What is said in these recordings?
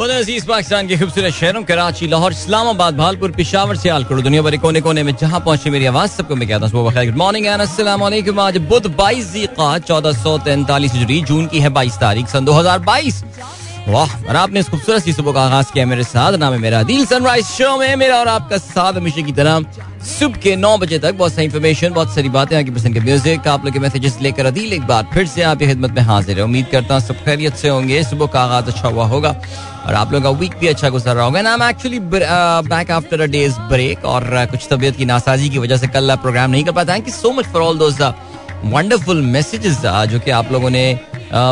अजीज पाकिस्तान के खूबसूरत शहरों कराची, लाहौर, इस्लामाबाद, भालपुर, पेशावर से आलकुड़ दुनिया भर कोने कोने में जहां पहुंचे मेरी आवाज सबको मैं कहता हूं सुबह बखैर, गुड मॉर्निंग एंड अस्सलाम वालेकुम। आज बुध 22 ज़ीक़ाद 1443 हिजरी जून की है 22 तारीख सन 2022। वाह, और आपने इस खूबसूरत सी सुबह का आगाज किया मेरे साथ। नाम है मेरा आदिल, सनराइज शो में मेरा और आपका साथ हमेशा की तरह सुबह के 9 बजे तक। बहुत सारी इंफॉर्मेशन, बहुत सारी बातें, आगे पसंद के म्यूजिक, आप लोग के मैसेजेस लेकर आदिल एक बार फिर से आपकी खिदमत में हाजिर है। उम्मीद करता हूँ सब खैरियत से होंगे, सुबह का आगाज अच्छा हुआ होगा और आप लोगों का वीक भी अच्छा गुजर रहा होगा। नाम actually back after a days break और कुछ तबीयत की नासाजी की वजह से कल प्रोग्राम नहीं कर पाया। Thank you so much for all those wonderful messages जो कि आप लोगों ने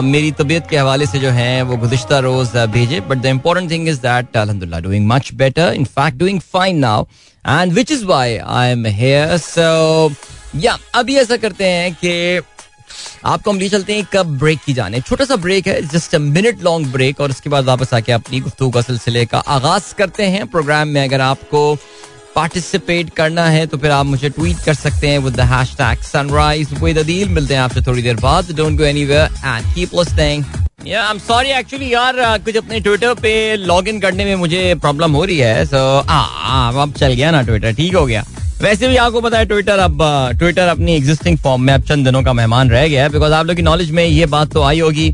मेरी तबीयत के हवाले से जो हैं वो गुज़िश्ता रोज़ भेजे। But the important thing is that अल्हम्दुलिल्लाह doing much better, in fact doing fine now and which is why I am here. So yeah अभी ऐसा करते हैं कि आपको हम ले चलते हैं एक ब्रेक की जाने। छोटा सा ब्रेक है, just a minute long break, और उसके बाद वापस आके अपनी गुफ्तगू का सिलसिले का आगाज करते हैं। प्रोग्राम में अगर आपको पार्टिसिपेट करना है तो फिर आप मुझे ट्वीट कर सकते हैं with the hashtag sunrise with Adeel. मिलते हैं आपसे थोड़ी देर बाद, don't go anywhere and keep listening. Yeah I am sorry, actually यार कुछ अपने ट्विटर पे लॉग इन करने में मुझे प्रॉब्लम हो रही है। सो अब चल गया ना ट्विटर, ठीक हो गया। वैसे भी आपको पता है ट्विटर अपनी एग्जिस्टिंग फॉर्म में अब चंद दिनों का मेहमान रह गया है। बिकॉज आप लोग की नॉलेज में ये बात तो आई होगी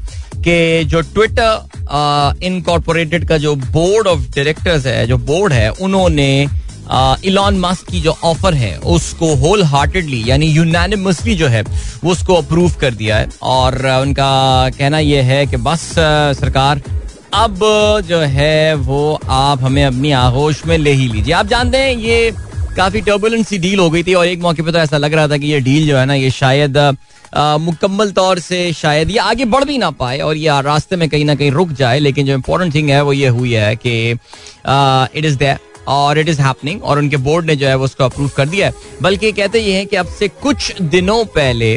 कि जो ट्विटर इनकॉर्पोरेटेड का जो बोर्ड ऑफ डायरेक्टर्स है, जो बोर्ड है, उन्होंने इलॉन मस्क की जो ऑफर है उसको होल हार्टेडली यानी यूनानिमसली जो है वो उसको अप्रूव कर दिया है। और उनका कहना यह है कि बस सरकार अब जो है वो आप हमें अपनी आगोश में ले ही लीजिए। आप जानते हैं ये काफ़ी टर्बुलेंट सी डील हो गई थी और एक मौके पे तो ऐसा लग रहा था कि ये डील जो है ना ये शायद मुकम्मल तौर से शायद ये आगे बढ़ भी ना पाए और ये रास्ते में कहीं ना कहीं रुक जाए। लेकिन जो इम्पोर्टेंट थिंग है वो ये हुई है कि इट इज़ देयर और इट इज हैपनिंग और उनके बोर्ड ने जो है वो उसको अप्रूव कर दिया है। बल्कि कहते ये हैं कि अब से कुछ दिनों पहले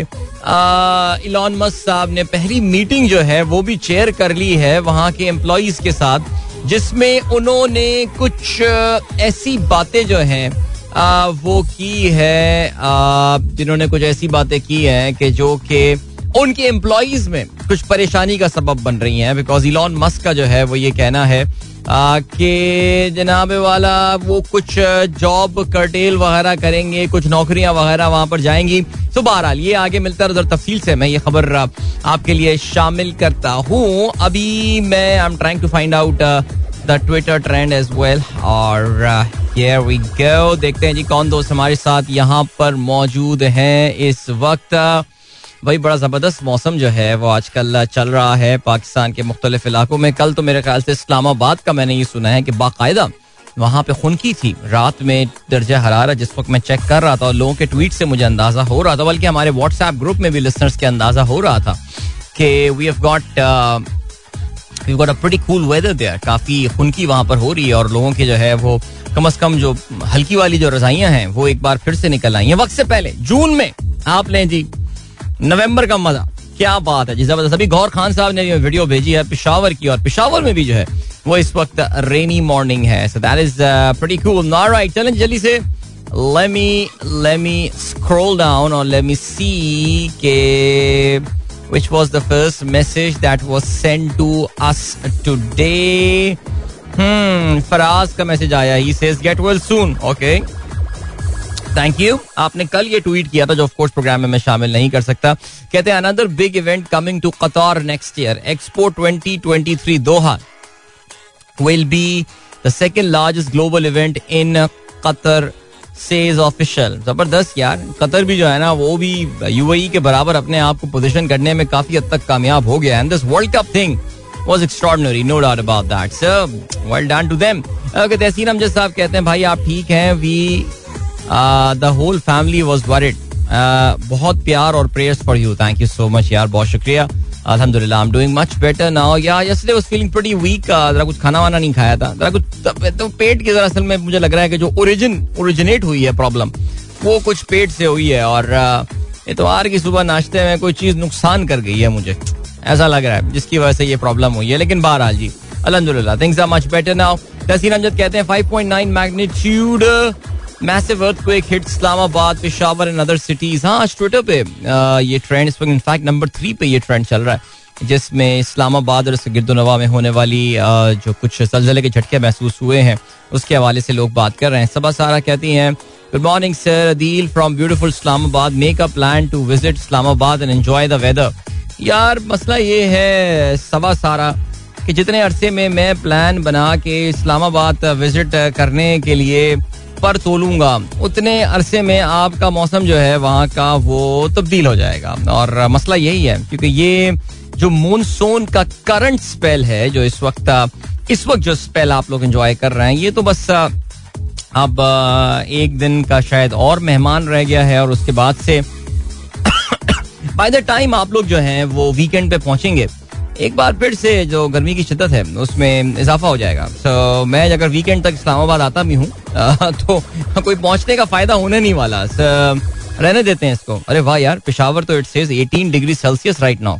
इलॉन मस्क साहब ने पहली मीटिंग जो है वो भी चेयर कर ली है वहाँ के एम्प्लॉइज के साथ, जिसमें उन्होंने कुछ ऐसी बातें जो हैं वो की है, जिन्होंने कुछ ऐसी बातें की हैं कि जो कि उनके एम्प्लॉइज में कुछ परेशानी का सबब बन रही हैं। बिकॉज इलॉन मस्क का जो है वो ये कहना है कि जनाब वाला वो कुछ जॉब कर्टेल वगैरह करेंगे, कुछ नौकरियां वगैरह वहाँ पर जाएंगी। तो बहरहाल ये आगे मिलता है, उधर तफसील से मैं ये खबर आपके लिए शामिल करता हूँ। अभी मैं I am trying to find out the Twitter trend as well और हियर वी गो। देखते हैं जी कौन दोस्त हमारे साथ यहाँ पर मौजूद हैं इस वक्त। भाई बड़ा ज़बरदस्त मौसम जो है वो आजकल चल रहा है पाकिस्तान के मुख्तलिफ इलाकों में। कल तो मेरे ख्याल से इस्लामाबाद का मैंने ये सुना है कि बाकायदा वहाँ पे खुनकी थी रात में दर्जा हरारत। जिस वक्त मैं चेक कर रहा था और लोगों के ट्वीट से मुझे अंदाज़ा हो रहा था, बल्कि हमारे व्हाट्सएप ग्रुप में भी लिसनर्स के अंदाज़ा हो रहा था कि we have got a pretty cool weather there. काफ़ी खुनकी वहाँ पर हो रही है और लोगों के जो है वो कम अज़ कम जो हल्की वाली जो रज़ाइयाँ हैं वो एक बार फिर से निकल आई हैं वक्त से पहले। जून में आप लें जी नवंबर का मजा, क्या बात है जी, जबरदस्त। अभी गौर खान साहब ने वीडियो भेजी है पेशावर की और पेशावर में भी जो है वो इस वक्त रेनी मॉर्निंग है। So that is pretty cool. Alright, चलें जल्दी से लेट मी स्क्रॉल डाउन और लेट मी सी के which was the first message that was sent to us today. Faraz का मैसेज आया, he says get well soon. Okay, thank you. आपने कल ये ट्वीट किया था जो ऑफ कोर्स प्रोग्राम में मैं शामिल नहीं कर सकता। कहते हैं another big event coming to Qatar next year, expo 2023 Doha will be the second largest global event in Qatar says official. जबरदस्त यार, कतर भी जो है ना वो भी यूएई के बराबर अपने आप को पोजीशन करने में काफी हद तक कामयाब हो गया। And this world cup thing was extraordinary, no doubt about that, so well done to them. Okay, Tahseen Amjad sahab कहते हैं भाई आप ठीक हैं, we the whole family was worried. बहुत प्यार और prayers for you. Thank you so much यार, बहुत शुक्रिया। Alhamdulillah, I'm doing much better now. Yeah, yesterday was feeling pretty weak. जरा कुछ खाना वाना नहीं खाया था, जरा कुछ तो पेट की जरा असल में मुझे लग रहा है कि जो ओरिजिनेट हुई है प्रॉब्लम वो कुछ पेट से हुई है। और इतवार की सुबह नाश्ते में कोई चीज़ नुकसान कर गई है मुझे, ऐसा लग रहा है, जिसकी वजह से ये प्रॉब्लम हुई है। लेकिन बहरहाल जी अलहमदुलिल्लाह things are much better now. Tahseen Amjad कहते हैं 5.9 magnitude massive earthquake hit Islamabad, Peshawar and other cities. हाँ, आज ट्विटर पे ये ट्रेंड, इस वक्त इनफैक्ट नंबर 3 पे ये ट्रेंड चल रहा है जिसमें इस्लामाबाद और उसके गिरदोनवा में होने वाली जो कुछ सलसले के झटके महसूस हुए हैं उसके हवाले से लोग बात कर रहे हैं. सबा सारा कहती हैं good morning sir Adeel from beautiful Islamabad, make a plan to visit Islamabad and enjoy the weather. यार मसला ये है सबा सारा कि जितने अरसे में मैं प्लान बना के इस्लामाबाद विजिट करने के लिए पर तोलूंगा उतने अरसे में आपका मौसम जो है वहाँ का वो तब्दील हो जाएगा. और मसला यही है क्योंकि ये जो मॉनसून का करंट स्पेल है जो इस वक्त जो स्पेल आप लोग एंजॉय कर रहे हैं ये तो बस अब एक दिन का शायद और मेहमान रह गया है. और उसके बाद से बाय द टाइम आप लोग जो हैं वो वीकेंड पे पहुंचेंगे एक बार फिर से जो गर्मी की शिद्दत है उसमें इजाफा हो जाएगा. सो मैं अगर वीकेंड तक इस्लामाबाद आता भी हूँ तो कोई पहुँचने का फ़ायदा होने नहीं वाला. रहने देते हैं इसको. अरे वाह यार पेशावर तो it says 18 degree Celsius right now.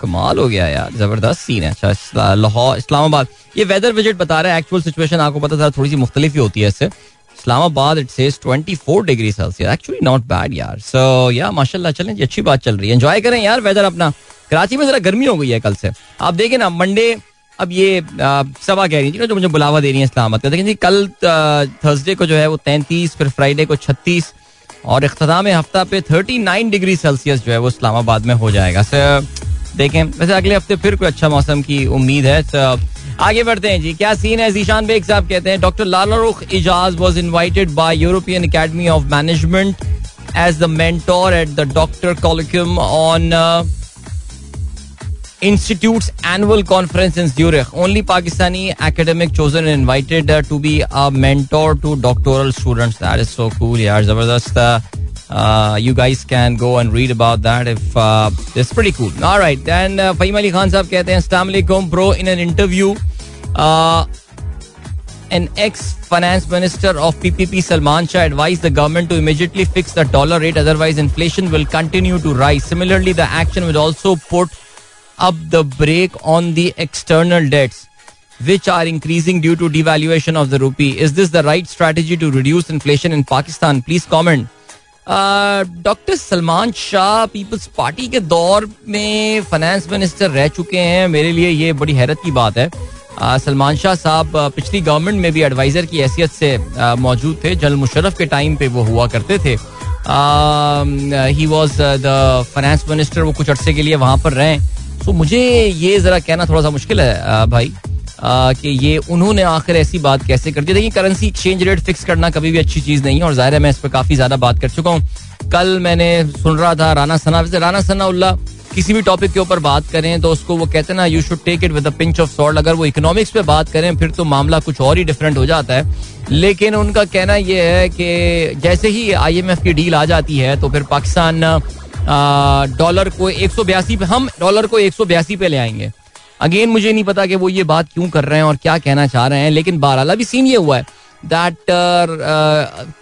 कमाल हो गया यार, जबरदस्त सीन है. अच्छा लाहौर इस्लामाबाद ये वेदर विजिट बता रहा है, एक्चुअल सिचुएशन आपको पता था थोड़ी सी मुख्तलिफ ही होती है इससे. Islamabad it says 24 degree Celsius, actually not bad यार. सो या माशाल्लाह चलें जी, अच्छी बात चल रही है, एंजॉय करें यार वेदर अपना. कराची में जरा गर्मी हो गई है कल से, आप देखें ना मंडे. अब ये सवा कह रही है जो मुझे बुलावा दे रही है इस्लामाबाद का, देखिए कल थर्सडे को जो है वो 33, फिर फ्राइडे को 36 और इख्तिताम हफ्ता पे 39 डिग्री सेल्सियस जो है वो इस्लामाबाद में हो जाएगा. देखें वैसे अगले हफ्ते फिर कोई अच्छा मौसम की उम्मीद है. आगे बढ़ते हैं जी. क्या सीन है? जीशान बेग साहब कहते हैं doctor Lala Rukh Ijaz was invited by European academy of management as the mentor at the doctor colloquium on Institute's annual conference in Zurich. Only Pakistani academic chosen and invited to be a mentor to doctoral students. That is so cool, yaar. Zabardast. You guys can go and read about that. If it's pretty cool. All right. Then Fahim Ali Khan saab kehte hain, Assalamu alaikum, bro. In an interview, an ex-finance minister of PPP Salman Shah advised the government to immediately fix the dollar rate, otherwise inflation will continue to rise. Similarly, the action will also put up the break on the external debts which are increasing due to devaluation of the rupee. Is this the right strategy to reduce inflation in Pakistan? Please comment. Dr. Salman Shah People's Party के दौर में finance minister रह चुके हैं. मेरे लिए ये बड़ी हैरत की बात है. सलमान शाह साहब पिछली गवर्नमेंट में भी एडवाइज़र की हैसियत से मौजूद थे. जनरल मुशर्रफ के टाइम पे वो हुआ करते थे. He was the finance minister. वो कुछ अर्से के लिए वहाँ पर रहे. तो मुझे ये ज़रा कहना थोड़ा सा मुश्किल है भाई कि ये उन्होंने आखिर ऐसी बात कैसे कर दी. देखिए करेंसी एक्सचेंज रेट फिक्स करना कभी भी अच्छी चीज़ नहीं है और ज़ाहिर है मैं इस पर काफ़ी ज़्यादा बात कर चुका हूँ. कल मैंने सुन रहा था राना सनाउल्ला किसी भी टॉपिक के ऊपर बात करें तो उसको वो कहते हैं ना you should take it with a pinch of salt. अगर वो इकोनॉमिक्स पे बात करें फिर तो मामला कुछ और ही डिफरेंट हो जाता है. लेकिन उनका कहना ये है कि जैसे ही IMF की डील आ जाती है तो फिर पाकिस्तान डॉलर को 182 पे ले आएंगे. अगेन मुझे नहीं पता कि वो ये बात क्यों कर रहे हैं और क्या कहना चाह रहे हैं. लेकिन बहरहाल अभी सीन ये हुआ है दैट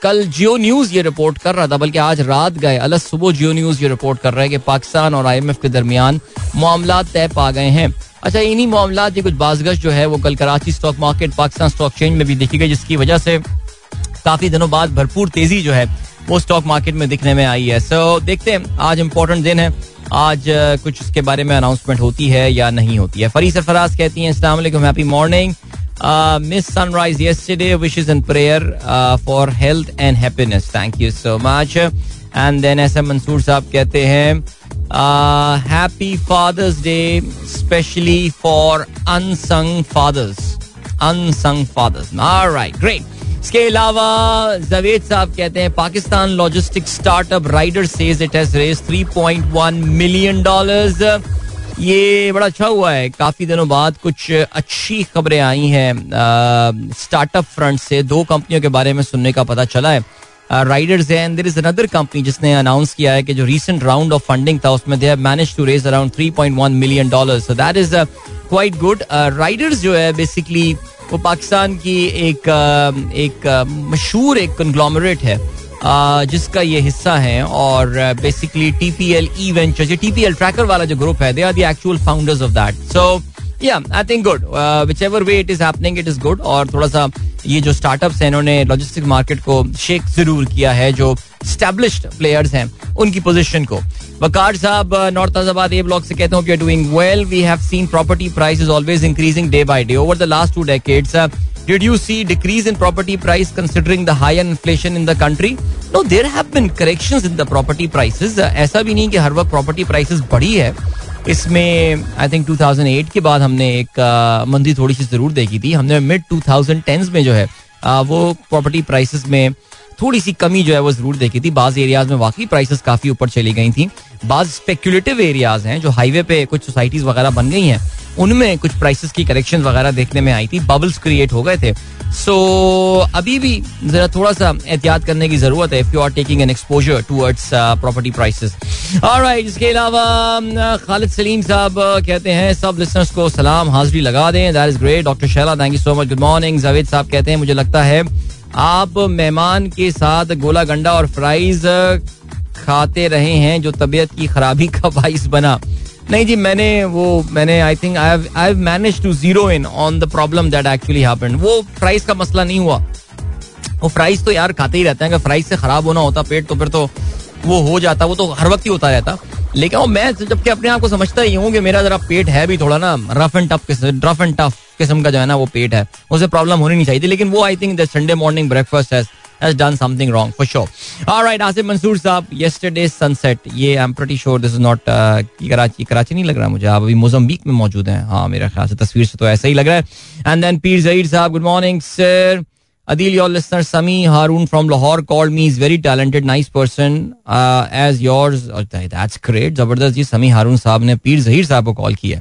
कल जियो न्यूज़ ये रिपोर्ट कर रहा था, बल्कि आज रात गए अलग सुबह जियो न्यूज़ ये रिपोर्ट कर रहा है कि पाकिस्तान और IMF के दरमियान मामला तय पा गए हैं. अच्छा इन्हीं मामला की कुछ बाजगश जो है वो कल Karachi stock market Pakistan stock exchange में भी देखी गई, जिसकी वजह से काफ़ी दिनों बाद भरपूर तेज़ी जो है वो स्टॉक मार्केट में दिखने में आई है. सो देखते हैं आज इम्पोर्टेंट दिन है, आज कुछ इसके बारे में अनाउंसमेंट होती है या नहीं होती है. फरी सरफराज कहती हैं अस्सलाम वालेकुम, happy morning miss sunrise yesterday, wishes and prayer for health and happiness. Thank you so much. And then S M Mansoor sahab कहते हैं happy father's day specially for unsung fathers. Alright great. इसके अलावा जवेद साहब कहते हैं Pakistan logistic startup Rider says it has raise $3.1 million. ये बड़ा अच्छा हुआ है, काफ़ी दिनों बाद कुछ अच्छी खबरें आई हैं स्टार्टअप फ्रंट से. दो कंपनियों के बारे में सुनने का पता चला है, राइडर्स है and there is another company जिसने अनाउंस किया है कि जो रीसेंट राउंड ऑफ फंडिंग था उसमें they have managed to raise around $3.1 million. So that is quite good. Riders जो है बेसिकली वो पाकिस्तान की एक मशहूर एक कंग्लोमरेट है जिसका ये हिस्सा है. और बेसिकली TPL ई-वेंचर्स ये TPL ट्रैकर वाला जो ग्रुप है they are the actual founders of that. So yeah I think good whichever way it is happening it is good. और थोड़ा सा ये जो स्टार्टअप्स हैं इन्होंने लॉजिस्टिक मार्केट को शेक जरूर किया है, जो एस्टैब्लिश्ड प्लेयर्स हैं उनकी पोजीशन को. वकार साहब नॉर्थ ताजाबाद ए ब्लॉक से कहते हैं doing well, we have seen property prices always increasing day by day over the last 2 decades. Did you see decrease in property price considering the higher inflation in the country? No, there have been corrections in the property prices. ऐसा भी नहीं कि हर वक्त property prices बढ़ी है. इसमें I think 2008 के बाद हमने एक मंदी थोड़ी सी जरूर देखी थी. हमने mid 2010s में जो है वो property prices में थोड़ी सी कमी जो है वो जरूर देखी थी. बाज़ एरियाज में वाकई प्राइसेस काफ़ी ऊपर चली गई थी. बाज़ स्पेक्यूलेटिव एरियाज हैं जो हाईवे पे कुछ सोसाइटीज़ वगैरह बन गई हैं, उनमें कुछ प्राइसेस की करेक्शन वगैरह देखने में आई थी. बबल्स क्रिएट हो गए थे. सो अभी भी जरा थोड़ा सा एहतियात करने की जरूरत है if you are taking an exposure towards property prices. Alright, इसके अलावा खालिद सलीम साहब कहते हैं सब लिसनर्स को सलाम, हाजिरी लगा दें, that is great. Doctor Shaila thank you so much, good morning. Javed sahab कहते हैं मुझे लगता है आप मेहमान के साथ गोला गंडा और फ्राइज खाते रहे हैं जो तबीयत की खराबी का बाइस बना. नहीं जी, मैंने I think I have managed to zero in on the problem that actually happened. वो फ्राइज का मसला नहीं हुआ. वो फ्राइज तो यार खाते ही रहते हैं. अगर फ्राइज से खराब होना होता पेट तो फिर तो वो हो जाता, वो तो हर वक्त ही होता रहता. लेकिन वो मैं जबकि अपने आप को समझता ही हूँ कि मेरा जरा पेट है भी थोड़ा ना रफ एंड टफ किस्म का जो है ना वो पेट है, उसे प्रॉब्लम होनी नहीं चाहिए थी. लेकिन वो I think that Sunday morning breakfast has done something wrong for sure. Alright, Asif Mansoor sahab yesterday sunset, ये I am pretty sure this is not Karachi नहीं लग रहा मुझे. आप अभी मोजाम्बिक में मौजूद हैं. हाँ, मेरा ख्याल से तस्वीर से तो ऐसा ही लग रहा है. And then Pir Zaheer sahab good morning sir. Adil, your listener Sami Haroon from Lahore called me. He's very talented, nice person as yours. That's great. Zabardast ji, Sami Haroon साहब ने पीर ज़हीर साहब को कॉल किया.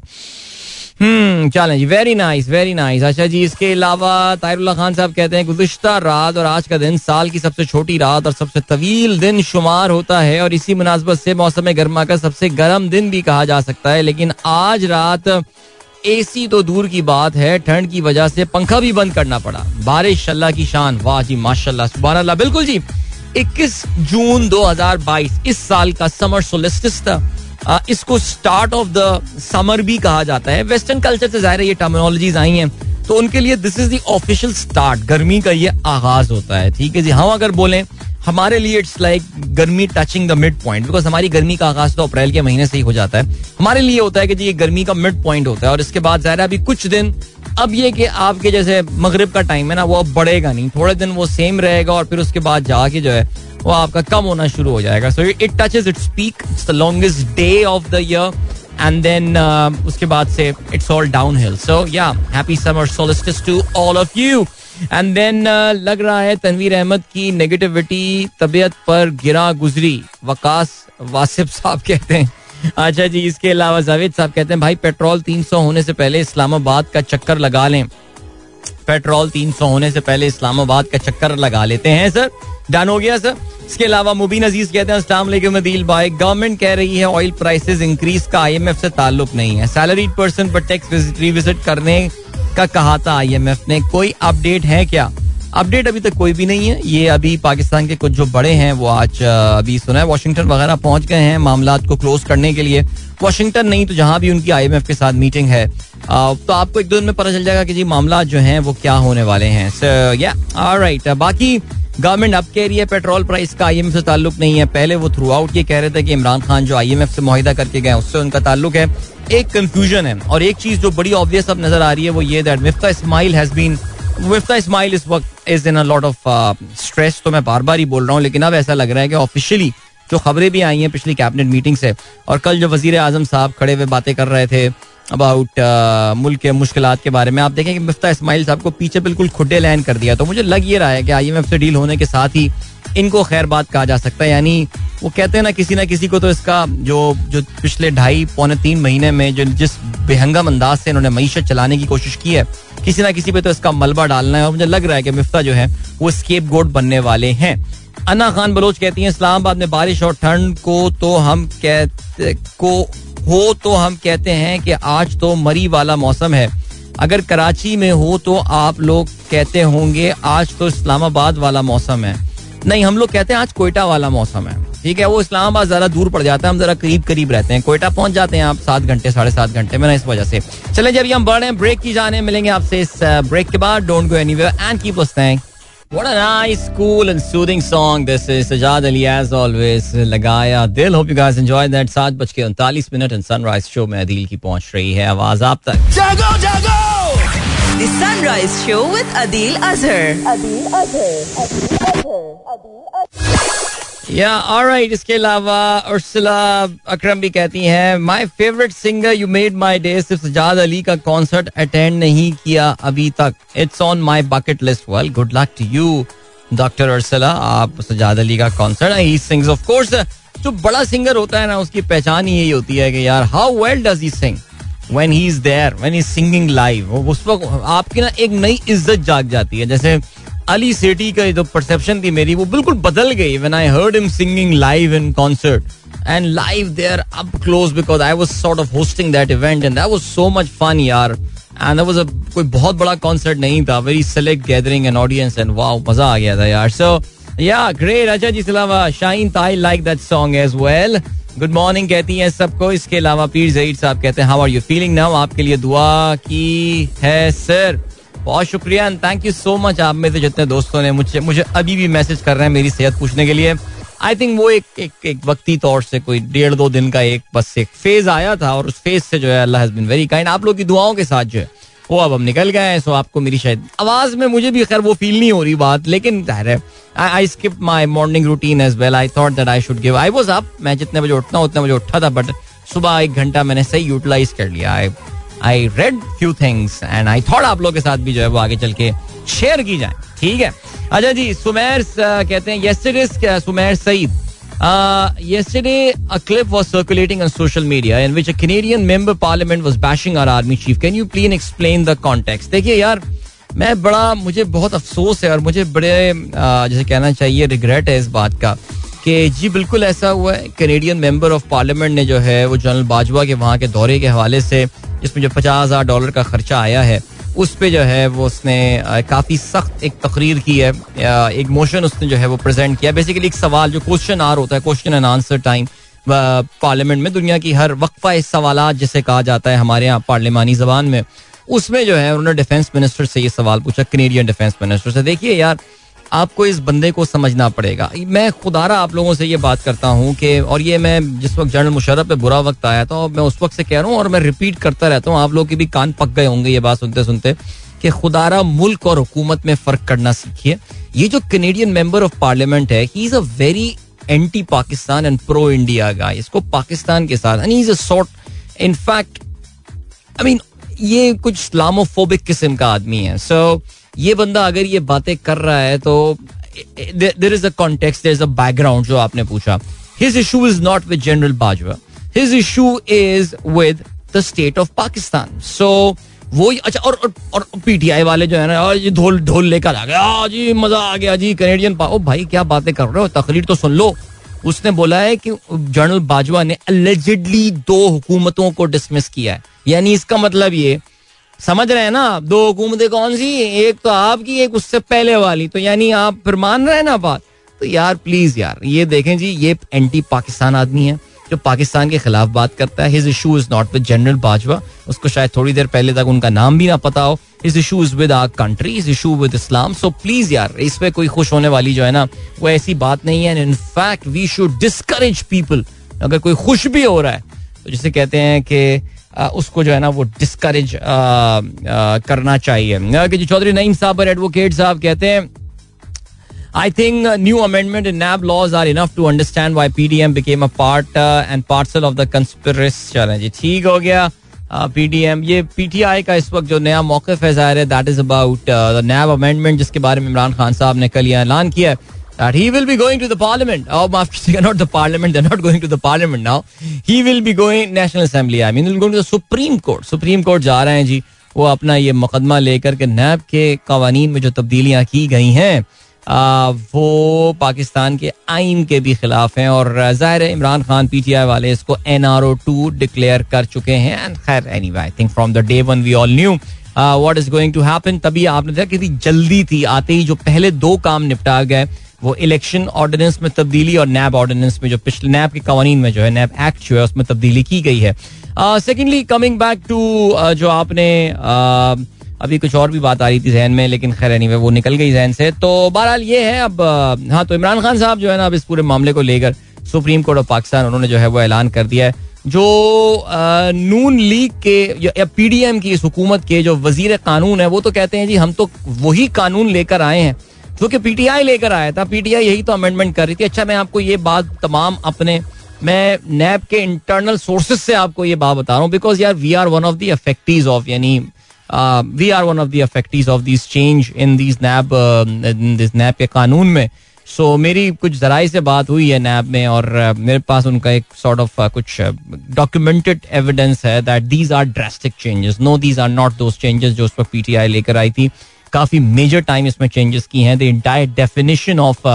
चलें जी, वेरी नाइस वेरी नाइस. अच्छा जी, इसके अलावा ताहिरुल्लाह खान साहब कहते हैं गुज़िश्ता रात और आज का दिन साल की सबसे छोटी रात और सबसे तवील दिन शुमार होता है और इसी मुनासबत से मौसम गर्मा का सबसे गर्म दिन भी कहा जा सकता है. लेकिन आज रात एसी तो दूर की बात है, ठंड की वजह से पंखा भी बंद करना पड़ा. बारिश अल्लाह की शान. वाह जी, माशाल्लाह, सुभानअल्लाह. बिल्कुल जी, 21 जून 2022 इस साल का समर सोलिस्टिस था. इसको स्टार्ट ऑफ द समर भी कहा जाता है. वेस्टर्न कल्चर से जाहिर है ये टर्मिनोलॉजीज आई हैं तो उनके लिए this is the official start. गर्मी का ये आगाज होता है. ठीक है जी, हम अगर बोलें हमारे लिए इट्स लाइक गर्मी touching the mid point, because हमारी गर्मी का आगाज तो अप्रैल के महीने से ही हो जाता है. हमारे लिए होता है कि जी ये गर्मी का मिड पॉइंट होता है और इसके बाद ज़ाहिर है अभी कुछ दिन, अब ये कि आपके जैसे मगरिब का टाइम है ना, वो अब बढ़ेगा नहीं, थोड़े दिन वो सेम रहेगा और फिर उसके बाद जाके जो है वो आपका कम होना शुरू हो जाएगा. So it touches its peak, it's the longest day of the year and then उसके बाद से it's all downhill. So yeah, happy summer solstice to all of you. And then लग रहा है तनवीर अहमद की नेगेटिविटी तबीयत पर गिरा गुजरी, वकास वासिफ साहब कहते हैं. अच्छा जी, इसके अलावा जावेद साहब कहते हैं भाई पेट्रोल 300 होने से पहले इस्लामाबाद का चक्कर लगा लें. पेट्रोल 300 होने से पहले इस्लामाबाद का चक्कर लगा लेते हैं सर, डन हो गया सर. इसके अलावा मुबीन अजीज कहते हैं अस्सलाम वालेकुम अदील भाई, गवर्नमेंट कह रही है ऑयल प्राइसेस इंक्रीज का आईएमएफ से ताल्लुक नहीं है, सैलरीड पर्सन पर टैक्स रिविजिट करने का कहा था आईएमएफ ने, कोई अपडेट है क्या? अपडेट अभी तक कोई भी नहीं है. ये अभी पाकिस्तान के कुछ जो बड़े हैं वो आज अभी सुना है वाशिंगटन वगैरह पहुंच गए हैं मामलात को क्लोज करने के लिए. वाशिंगटन नहीं तो जहां भी उनकी आईएमएफ के साथ मीटिंग है, तो आपको एक दो दिन में पता चल जाएगा कि जी मामला जो हैं वो क्या होने वाले हैं. सो या ऑलराइट, बाकी गवर्नमेंट अब कह रही है पेट्रोल प्राइस का आईएमएफ से ताल्लुक नहीं है. पहले वो थ्रू आउट ये कह रहे थे कि इमरान खान जो आईएमएफ से मुआहिदा करके गए उससे उनका ताल्लुक है. एक कंफ्यूजन है और एक चीज जो बड़ी ऑब्वियस अब नजर आ रही है वो ये दैट मिफ्ता इस्माइल इस वक्त is in a lot of stress. तो मैं बार बार ही बोल रहा हूँ लेकिन अब ऐसा लग रहा है कि ऑफिशियली जो खबरें भी आई हैं पिछली कैबिनेट मीटिंग से और कल जो वजीर आजम साहब खड़े हुए बातें कर रहे थे अबाउट मुल्क के मुश्किलात के बारे में, आप देखें कि मिफ्ता इस्माइल साहब को पीछे बिल्कुल खुड्डे लाइन कर दिया. तो मुझे लग ये रहा है कि आईएमएफ से डील होने के साथ ही इनको खैर बात कहा जा सकता है. यानी वो कहते हैं ना किसी को तो इसका जो पिछले 2.5-3 महीने में जो जिस बेहंगम अंदाज से इन्होंने मईशत चलाने की कोशिश की है, किसी ना किसी पे तो इसका मलबा डालना है. और मुझे लग रहा है कि मिफ्ता जो है वो स्केपगोट बनने वाले हैं. अना खान बलोच कहती हैं इस्लामाबाद में बारिश और ठंड को तो हम कहते हैं कि आज तो मरी वाला मौसम है. अगर कराची में हो तो आप लोग कहते होंगे आज तो इस्लामाबाद वाला मौसम है. नहीं, हम लोग कहते हैं आज क्वेटा वाला मौसम है. ठीक है, वो इस्लामाबाद ज़रा दूर पड़ जाता है, हम जरा करीब जाते हैं. क्वेटा पहुंच जाते हैं आप 7-7.5 घंटे में ना, इस वजह से. चले, जब हम बढ़ रहे हैं ब्रेक की जाने, मिलेंगे आपसे इस ब्रेक के बाद. Don't go anywhere and keep listening. What a nice, cool and soothing song. This is Sajad Ali as always. लगाया दिल. Hope you guys enjoyed that. 7:39 and Sunrise Show में अदील की पहुंच रही है आवाज आप तक. जागो जागो. The Sunrise Show with Adil Azhar. Yeah, all right. इसके अलावा उर्सुला अकरम भी कहती हैं my favourite singer you made my day. सिर्फ सजाद अली का कॉन्सर्ट अटेंड नहीं किया अभी तक. It's on my bucket list. Well good luck to you doctor Ursula. आप सजाद अली का concert he sings of course. जो बड़ा सिंगर होता है ना उसकी पहचान ही यही होती है कि यार how well does he sing when he is there when he is singing live. उस वक्त आपकी ना एक नई इज्जत जाग जाती है. जैसे अली सेठी का जो परसेप्शन थी मेरी वो बिल्कुल बदल गई when I heard him singing live in concert and live there up close because I was sort of hosting that event and that was so much fun यार. एंड दैट वाज कोई बहुत बड़ा कॉन्सर्ट नहीं था, very select gathering and audience and wow मजा आ गया था यार. So yeah great. अच्छा जी सलावा शाइन ताई like that song as well. Good morning कहती हैं सबको. इसके अलावा पीर जहीर साहब कहते हैं how are you feeling now. आपके लिए दुआ की है सर. बहुत शुक्रिया and thank you so much. आप में से जितने दोस्तों ने मुझे अभी भी मैसेज कर रहे हैं मेरी सेहत पूछने के लिए. आई थिंक वो एक वक्ती तौर से कोई 1.5-2 दिन का एक बस एक फेज आया था और उस फेज से जो है अल्लाह हैज बिन वेरी काइंड. आप लोग की दुआओं के साथ जो है वो अब हम निकल गए हैं. सो आपको मेरी शायद आवाज़ में मुझे भी खैर वो फील नहीं हो रही बात, लेकिन ज़ाहिर है I skip my morning routine as well. I thought that I should give. I was up. मैं जितने बजे उठना उतने बजे उठा था, बट सुबह 1 घंटा मैंने सही यूटिलाइज कर लिया. I read few things and I thought आप लोगों के साथ भी जो है वो आगे चल के शेयर की जाए. ठीक है. अच्छा जी सुमेर कहते हैं yesterday Sumer said yesterday a clip was circulating on social media in which a Canadian member parliament was bashing our army chief. Can you please explain the context? देखिए यार मैं बड़ा मुझे बहुत अफसोस है और मुझे बड़े जैसे कहना चाहिए रिग्रेट है इस बात का कि जी बिल्कुल ऐसा हुआ है. कैनेडियन मेंबर ऑफ पार्लियामेंट ने जो है वो जनरल बाजवा के वहाँ के दौरे के हवाले से जिसमें जो $50,000 का खर्चा आया है उस पर जो है वो उसने काफ़ी सख्त एक तकरीर की है. एक मोशन उसने जो है वो प्रेजेंट किया. बेसिकली एक सवाल जो क्वेश्चन आर होता है, question and answer time parliament में दुनिया की हर वक्फा सवालात जिसे कहा जाता है हमारे यहाँ पार्लिमानी जबान में, उसमें जो है उन्होंने डिफेंस मिनिस्टर से ये सवाल पूछा, कैनेडियन डिफेंस मिनिस्टर से. देखिए यार आपको इस बंदे को समझना पड़ेगा. मैं खुदारा आप लोगों से ये बात करता हूँ कि और ये मैं जिस वक्त जनरल मुशर्रफ पे बुरा वक्त आया था मैं उस वक्त से कह रहा हूँ और मैं रिपीट करता रहता हूँ. आप लोगों के भी कान पक गए होंगे ये बात सुनते सुनते कि खुदारा मुल्क और हुकूमत में फ़र्क करना सीखिए. ये जो कैनेडियन मेंबर ऑफ पार्लियामेंट है he is a very anti Pakistan and pro India guy. इसको पाकिस्तान के साथ he is a sort in fact I mean ये कुछ इस्लामोफोबिक किस्म का आदमी है. सो ये बंदा अगर ये बातें कर रहा है तो there is a context, there is a background. जो आपने पूछा his issue is not with general Bajwa, his issue is with the state of Pakistan. So वो अच्छा और पीटीआई वाले जो है ना ये ढोल ढोल लेकर आ गया जी मजा आ गया जी कैनेडियन. ओ भाई क्या बातें कर रहे हो, तकरीर तो सुन लो. उसने बोला है कि जनरल बाजवा ने अलेजिडली 2 हुकूमतों को डिसमिस किया है. यानी इसका मतलब ये समझ रहे हैं ना 2 हुकूमतें कौन सी, एक तो आपकी एक उससे पहले वाली. तो यानी आप फिर मान रहे हैं ना बात. तो यार प्लीज यार ये देखें जी ये एंटी पाकिस्तान आदमी है जो पाकिस्तान के खिलाफ बात करता है. His issue is not with general Bajwa. उसको शायद थोड़ी देर पहले तक उनका नाम भी ना पता हो. His issue is with our country, his issue with Islam. So please यार इस पे कोई खुश होने वाली जो है ना वो ऐसी बात नहीं है. In fact we should discourage people. अगर कोई खुश भी हो रहा है तो जिसे कहते हैं कि उसको जो है ना वो डिस्करेज करना चाहिए. कि चौधरी नईम साहब और एडवोकेट साहब कहते हैं I think new amendment in NAB laws are enough to understand why PDM became a part and parcel of the conspiracy. चलें जी ठीक हो गया. पीडीएम ये पीटीआई का इस वक्त जो नया मौक़िफ़ है ज़ाहिर है that is about the NAB amendment जिसके बारे में इमरान खान साहब ने कल यह ऐलान किया है that he will be going to the parliament. Oh, not the parliament. They're not going to the parliament now. He will be going national assembly. I mean, he'll go to the Supreme Court. Supreme Court जा रहे हैं जी वो अपना ये मुकदमा लेकर के नैब के कानून में जो तब्दीलियाँ की गई हैं वो पाकिस्तान के आइन के भी खिलाफ हैं. और ज़ाहिर है इमरान खान पीटीआई वाले इसको NRO 2 डिक्लेयर कर चुके हैं. एंड खैर anyway I think from the day one we all knew what is going to happen. तभी आपने देखा कितनी जल्दी थी. आते ही जो पहले 2 काम निपटा गए वो इलेक्शन ऑर्डिनेंस में तब्दीली और नैब ऑर्डिनेंस में जो पिछले नैब के कानून में जो है नैब एक्ट जो है उसमें तब्दीली की गई है. सेकेंडली कमिंग बैक टू जो आपने अभी कुछ और भी बात आ रही थी जहन में, लेकिन खैर एनीवे वो निकल गई जहन से. तो बहरहाल ये है अब. हाँ, तो इमरान खान साहब जो है ना, अब इस पूरे मामले को लेकर सुप्रीम कोर्ट ऑफ पाकिस्तान उन्होंने जो है वो ऐलान कर दिया है. जो नून लीग के या पीडीएम की इस हुकूमत के जो वजीर कानून है वो तो कहते हैं जी हम तो वही कानून लेकर आए हैं जो कि पीटीआई लेकर आया था. पीटीआई यही तो अमेंडमेंट कर रही थी. अच्छा, मैं आपको ये बात तमाम अपने मैं नैब के इंटरनल सोर्सेज से आपको ये बात बता रहा हूँ बिकॉज यार we are one of the affectees of यानी we are one of the affectees of this change in this NAB के कानून में. सो मेरी कुछ जराए से बात हुई है नैब में और मेरे पास उनका एक सॉर्ट ऑफ कुछ डॉक्यूमेंटेड एविडेंस है that these are drastic changes. No, these are not those changes जो उस पर पीटीआई लेकर आई थी. काफी मेजर टाइम इसमें चेंजेस की हैं. The entire definition of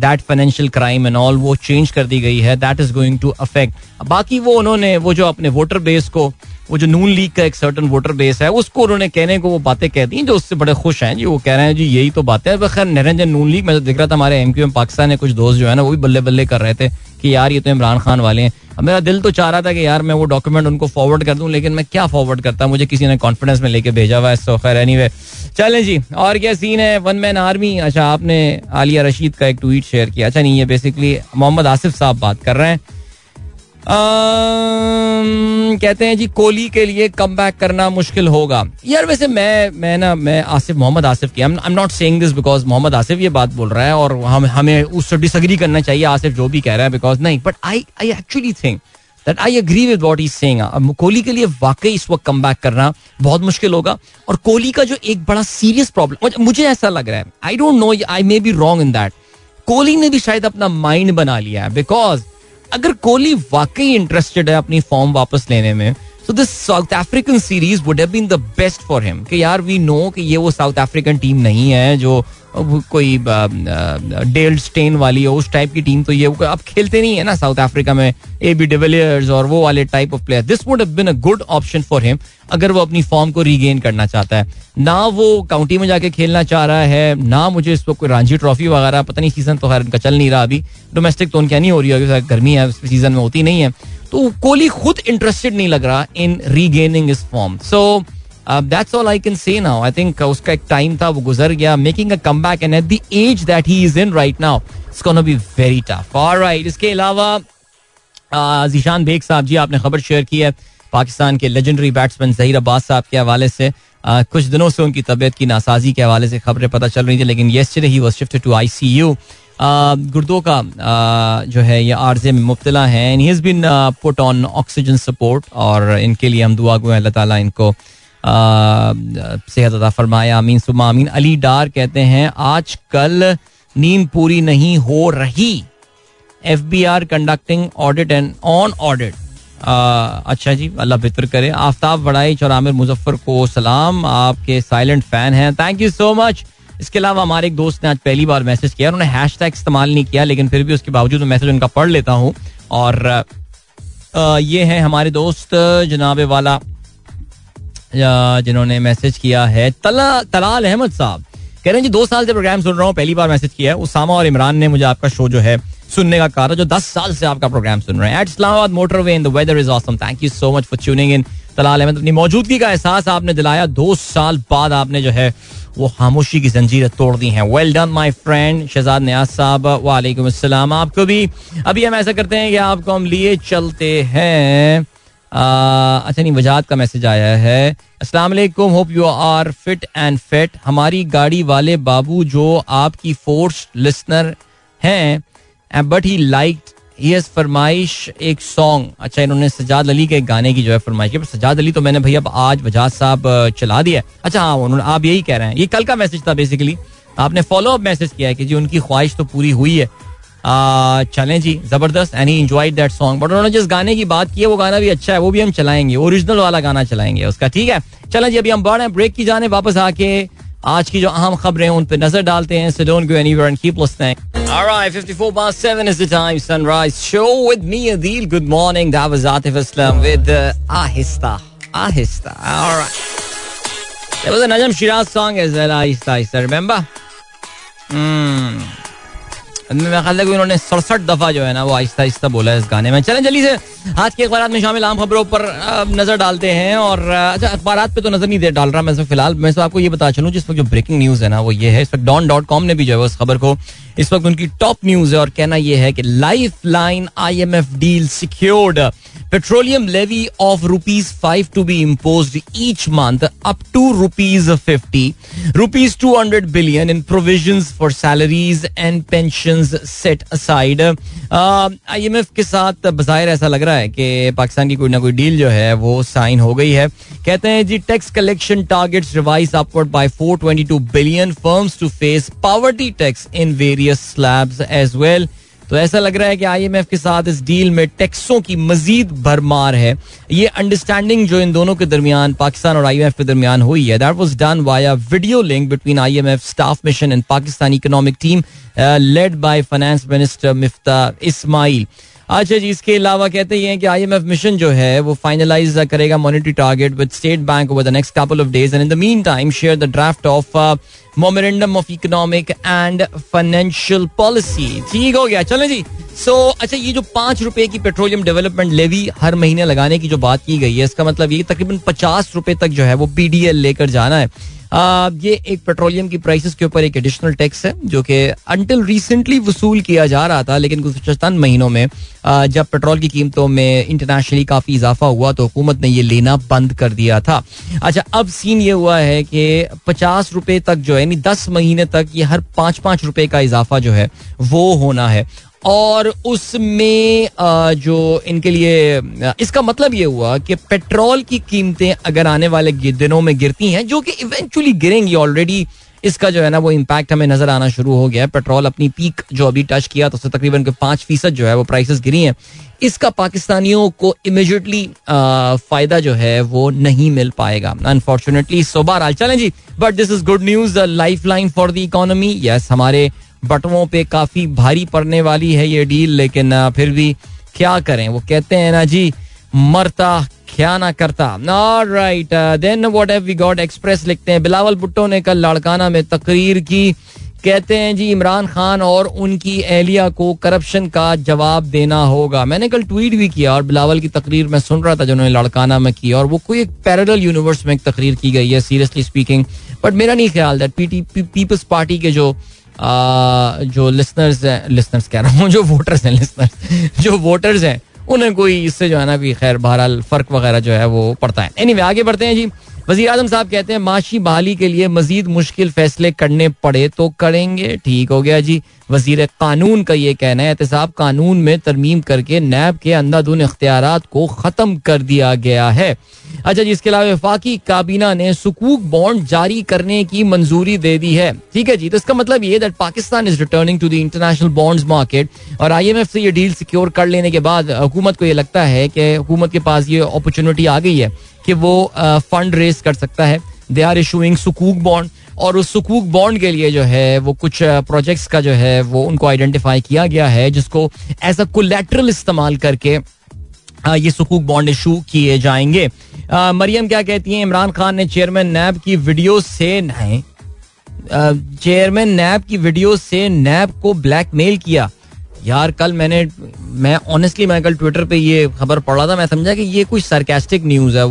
that financial crime and all वो चेंज कर दी गई है. That is going to affect. बाकी वो उन्होंने वो जो अपने वोटर बेस को, वो जो नून लीग का एक सर्टन वोटर बेस है उसको उन्होंने कहने को वो बातें कह दी जो उससे बड़े खुश हैं जी. वो कह रहे हैं जी यही तो बातें हैं. खैर निरंजन नून लीग में तो दिख रहा था हमारे एमक्यूएम पाकिस्तान के कुछ दोस्त जो है ना वो भी बल्ले बल्ले कर रहे थे कि यार ये तो इमरान खान वाले हैं. अब मेरा दिल तो चाह रहा था कि यार मैं वो डॉक्यूमेंट उनको फॉरवर्ड कर दूं, लेकिन मैं क्या फॉरवर्ड करता, मुझे किसी ने कॉन्फिडेंस में लेके भेजा हुआ है. सो खैर एनीवे चलें जी. और क्या सीन है वन मैन आर्मी. अच्छा, आपने आलिया रशीद का एक ट्वीट शेयर किया. अच्छा नहीं, ये बेसिकली मोहम्मद आसिफ साहब बात कर रहे हैं. कहते हैं जी कोहली के लिए कमबैक करना मुश्किल होगा. यार वैसे मैं आसिफ मोहम्मद आसिफ की I am not saying this because Mohammad Asif ये बात बोल रहा है और हमें उससे डिसएग्री करना चाहिए आसिफ जो भी कह रहा है बिकॉज नहीं, but I actually think that I agree with what he is saying. Kohli के लिए वाकई इस वक्त कमबैक करना बहुत मुश्किल होगा. और कोहली का जो एक बड़ा सीरियस प्रॉब्लम मुझे ऐसा लग रहा है, I don't know, I may be wrong in that, Kohli ने भी शायद अपना माइंड बना लिया है. बिकॉज अगर कोहली वाकई इंटरेस्टेड है अपनी फॉर्म वापस लेने में, so this South African series would have been the best for him. कि यार वी नो कि ये वो साउथ अफ्रीकन टीम नहीं है जो कोई डेल स्टेन वाली हो, उस टाइप की टीम. तो ये अब खेलते नहीं है ना साउथ अफ्रीका में ए बी डिविलियर्स और वो वाले type of player. This would have been a good option for him अगर वो अपनी फॉर्म को रीगेन करना चाहता है. ना वो काउंटी में जाके खेलना चाह रहा है, ना मुझे इस पर कोई रांझी ट्रॉफी वगैरह, पता नहीं सीजन तो खैर उनका चल नहीं रहा अभी, डोमेस्टिक तो उनकी नहीं हो रही है, गर्मी है सीजन में होती नहीं है. तो कोहली खुद इंटरेस्टेड नहीं लग रहा in regaining his form. So that's all I can say now. I think उसका एक टाइम था वो गुजर गया. Making a comeback and at the age that he is in right now, it's gonna be very tough. All right. इसके अलावा Zeeshan bag साहब जी आपने खबर शेयर की है पाकिस्तान के लेजेंडरी बैट्समैन ज़हीर अब्बास साहब के हवाले से. कुछ दिनों से उनकी तबीयत की नासाजी के हवाले से खबरें पता चल रही थी, लेकिन yesterday he was shifted to ICU. गुर्दों का जो है ये आर्जे में मुब्तला है and he has been put on oxygen support. और इनके लिए हम दुआ गो हैं, अल्लाह ताला इनको सेहत अता फरमाए, आमीन सुम्मा आमीन. अली डार कहते हैं आज कल नींद पूरी नहीं हो रही. FBR conducting audit and on audit. अच्छा जी, अल्लाह बेहतर करे. आफ्ताब बड़ाइच और आमिर मुजफ्फर को सलाम, आपके साइलेंट फैन हैं, थैंक यू सो मच. इसके अलावा हमारे एक दोस्त ने आज पहली बार मैसेज किया. उन्होंने हैशटैग इस्तेमाल नहीं किया, लेकिन फिर भी उसके बावजूद मैं मैसेज उनका पढ़ लेता हूँ. और ये है हमारे दोस्त जनाब वाला जिन्होंने मैसेज किया है, तलाल अहमद साहब कह रहे हैं जी 2 साल से प्रोग्राम सुन रहा हूँ, पहली बार मैसेज किया है. उसामा और इमरान ने मुझे आपका शो जो है सुनने का कहा था, जो 10 साल से आपका प्रोग्राम सुन रहे हैं at Islamabad motorway and the weather is awesome. Thank you so much for tuning in Talal Ahmed. अपनी मौजूदगी का एहसास आपने दिलाया, 2 साल बाद आपने जो है वो खामोशी की जंजीरें तोड़ दी हैं. Well done my friend. Shahzad Niaz साहब वालेकुम अस्सलाम आपको भी. अभी हम ऐसा करते हैं कि आपको हम लिए चलते हैं. अच्छा नहीं, वजाद का मैसेज आया है, अस्सलाम वालेकुम, hope you are fit and fit. हमारी गाड़ी वाले बाबू जो आपकी फोर्स लिसनर हैं बट ही लाइक्ड यस फरमाइश एक सॉन्ग. अच्छा, इन्होंने सजाद अली के गाने की जो है फरमाइश की. सजाद अली तो मैंने भाई अब आज वजाद साहब चला दिया. अच्छा हाँ, उन्होंने आप यही कह रहे हैं, ये कल का मैसेज था बेसिकली, आपने फॉलो अप मैसेज किया है कि जी उनकी ख्वाहिश तो पूरी हुई है. चलें जी, जबरदस्त. And he enjoyed that song. But उन्होंने जिस गाने की बात की है वो गाना भी अच्छा है, वो भी हम चलाएंगे, ओरिजिनल वाला गाना चलाएंगे उसका. ठीक है, चलें जी, अभी हम बढ़ रहे हैं ब्रेक की जाने. वापस आके आज की जो अहम खबरें उन पर नजर डालते हैं. So don't go anywhere and keep listening. Alright, 7:54 is the time. Sunrise show with me Adil. Good morning. That was Atif Aslam with Ahista Ahista. Alright, there was a Najam Sheraz song as well, Ahista Ahista. Remember मेरा ख्याल है कि उन्होंने 67 दफा जो है ना वो आहिस्ता आहिस्ता बोला है इस गाने में. चलें जल्दी से आज के अखबार में शामिल आम खबरों पर नजर डालते हैं. और अच्छा, अखबार पे तो नजर नहीं डाल रहा मैं फिलहाल. मैं आपको ये बता चलूँ जिस वक्त जो ब्रेकिंग न्यूज है ना वो ये है. इस वक्त Don.com ने भी जो है उस खबर को इस वक्त उनकी टॉप न्यूज है और कहना यह है कि life line IMF deal secured, petroleum levy of ₹5 to be imposed each month up to ₹50, ₹200 billion in provisions for salaries and pensions set aside. IMF के साथ बज़ाहिर ऐसा लग रहा है कि पाकिस्तान की कोई ना कोई डील जो है वो साइन हो गई है. कहते हैं जी tax collection targets revise upward by $422 billion, firms to face poverty tax in various slabs as well. तो ऐसा लग रहा है कि IMF के साथ इस डील में टैक्सों की मजीद भरमार है. ये अंडरस्टैंडिंग जो इन दोनों के दरमियान, पाकिस्तान और IMF के दरमियान हुई है, that was done via video link between IMF staff mission and Pakistan economic team led by finance minister Miftah Ismail. अच्छा जी, इसके अलावा कहते हैं कि IMF मिशन जो है वो फाइनलाइज करेगा monetary target with state bank over the next couple of days and in the mean time share the draft of memorandum of economic and financial policy. ठीक हो गया, चलें जी. अच्छा, ये जो ₹5 की पेट्रोलियम डेवलपमेंट लेवी हर महीने लगाने की जो बात की गई है, इसका मतलब ये तकरीबन ₹50 तक जो है वो PDL लेकर जाना है. ये एक पेट्रोलियम की प्राइसेस के ऊपर एक एडिशनल टैक्स है जो कि अंटिल रिसेंटली वसूल किया जा रहा था, लेकिन कुछ चंद महीनों में जब पेट्रोल की कीमतों में इंटरनेशनली काफ़ी इजाफा हुआ तो हुकूमत ने ये लेना बंद कर दिया था. अच्छा, अब सीन ये हुआ है कि ₹50 तक जो है यानी 10 महीने तक ये हर ₹5 का इजाफा जो है वो होना है. और उसमें जो इनके लिए इसका मतलब ये हुआ कि पेट्रोल की कीमतें अगर आने वाले दिनों में गिरती हैं, जो कि इवेंचुअली गिरेंगी, ऑलरेडी इसका जो है ना वो इम्पैक्ट हमें नजर आना शुरू हो गया है. पेट्रोल अपनी पीक जो अभी टच किया तो उससे तकरीबन 5% जो है वो प्राइसेस गिरी हैं. इसका पाकिस्तानियों को इमीडिएटली फायदा जो है वो नहीं मिल पाएगा अनफॉर्चुनेटली. सो बहरहाल चलें जी, but this is good news, life line for the economy. Yes, हमारे बटवों पे काफी भारी पड़ने वाली है ये डील, लेकिन फिर भी क्या करें, वो कहते हैं ना जी मरता क्या ना करता. Alright, then what have we got. Express लिखते हैं बिलावल भुट्टो ने कल लाड़काना में तकरीर की. कहते हैं जी इमरान खान और उनकी एहलिया को करप्शन का जवाब देना होगा. मैंने कल ट्वीट भी किया और बिलावल की तकरीर मैं सुन रहा था जो उन्होंने लाड़काना में की, और वो कोई एक पैरेलल यूनिवर्स में एक तकरीर की गई है सीरियसली स्पीकिंग. बट मेरा नहीं ख्याल दैट पीपल्स पार्टी के जो लिसनर्स कह रहा हूँ, जो वोटर्स हैं उन्हें कोई इससे जो है ना कोई खैर बहरहाल फर्क वगैरह जो है वो पड़ता है. एनीवे, आगे बढ़ते हैं जी. वजीर आजम साहब कहते हैं माशी बहाली के लिए मजीद मुश्किल फैसले करने पड़े तो करेंगे. ठीक हो गया जी. वजीर कानून का ये कहना है एहतसाब कानून में तरमीम करके नैब के अंधाधुन इख्तियारात को खत्म कर दिया गया है. अच्छा जी, इसके अलावा वफाकी काबीना ने सुकूक बॉन्ड जारी करने की मंजूरी दे दी है. ठीक है जी, तो इसका मतलब ये that Pakistan is returning to the international bonds market. और IMF से ये डील सिक्योर कर लेने के बाद हुकूमत को ये लगता है कि हुकूमत के पास ये अपॉर्चुनिटी आ गई है कि वो फंड रेज कर सकता है. दे आर इशूइंग सुकूक बॉन्ड, और उस सुकूक बॉन्ड के लिए जो है वो कुछ प्रोजेक्ट्स का जो है वो उनको आइडेंटिफाई किया गया है जिसको एज अ कोलैटरल इस्तेमाल करके ये सुकूक बॉन्ड इशू किए जाएंगे. मरियम क्या कहती हैं, इमरान खान ने चेयरमैन नैब की वीडियो से नैब को ब्लैकमेल किया. यार कल मैं ऑनेस्टली कल ट्विटर पे ये खबर पढ़ा था, मैं समझा कि ये कोई सरकास्टिक न्यूज़ है.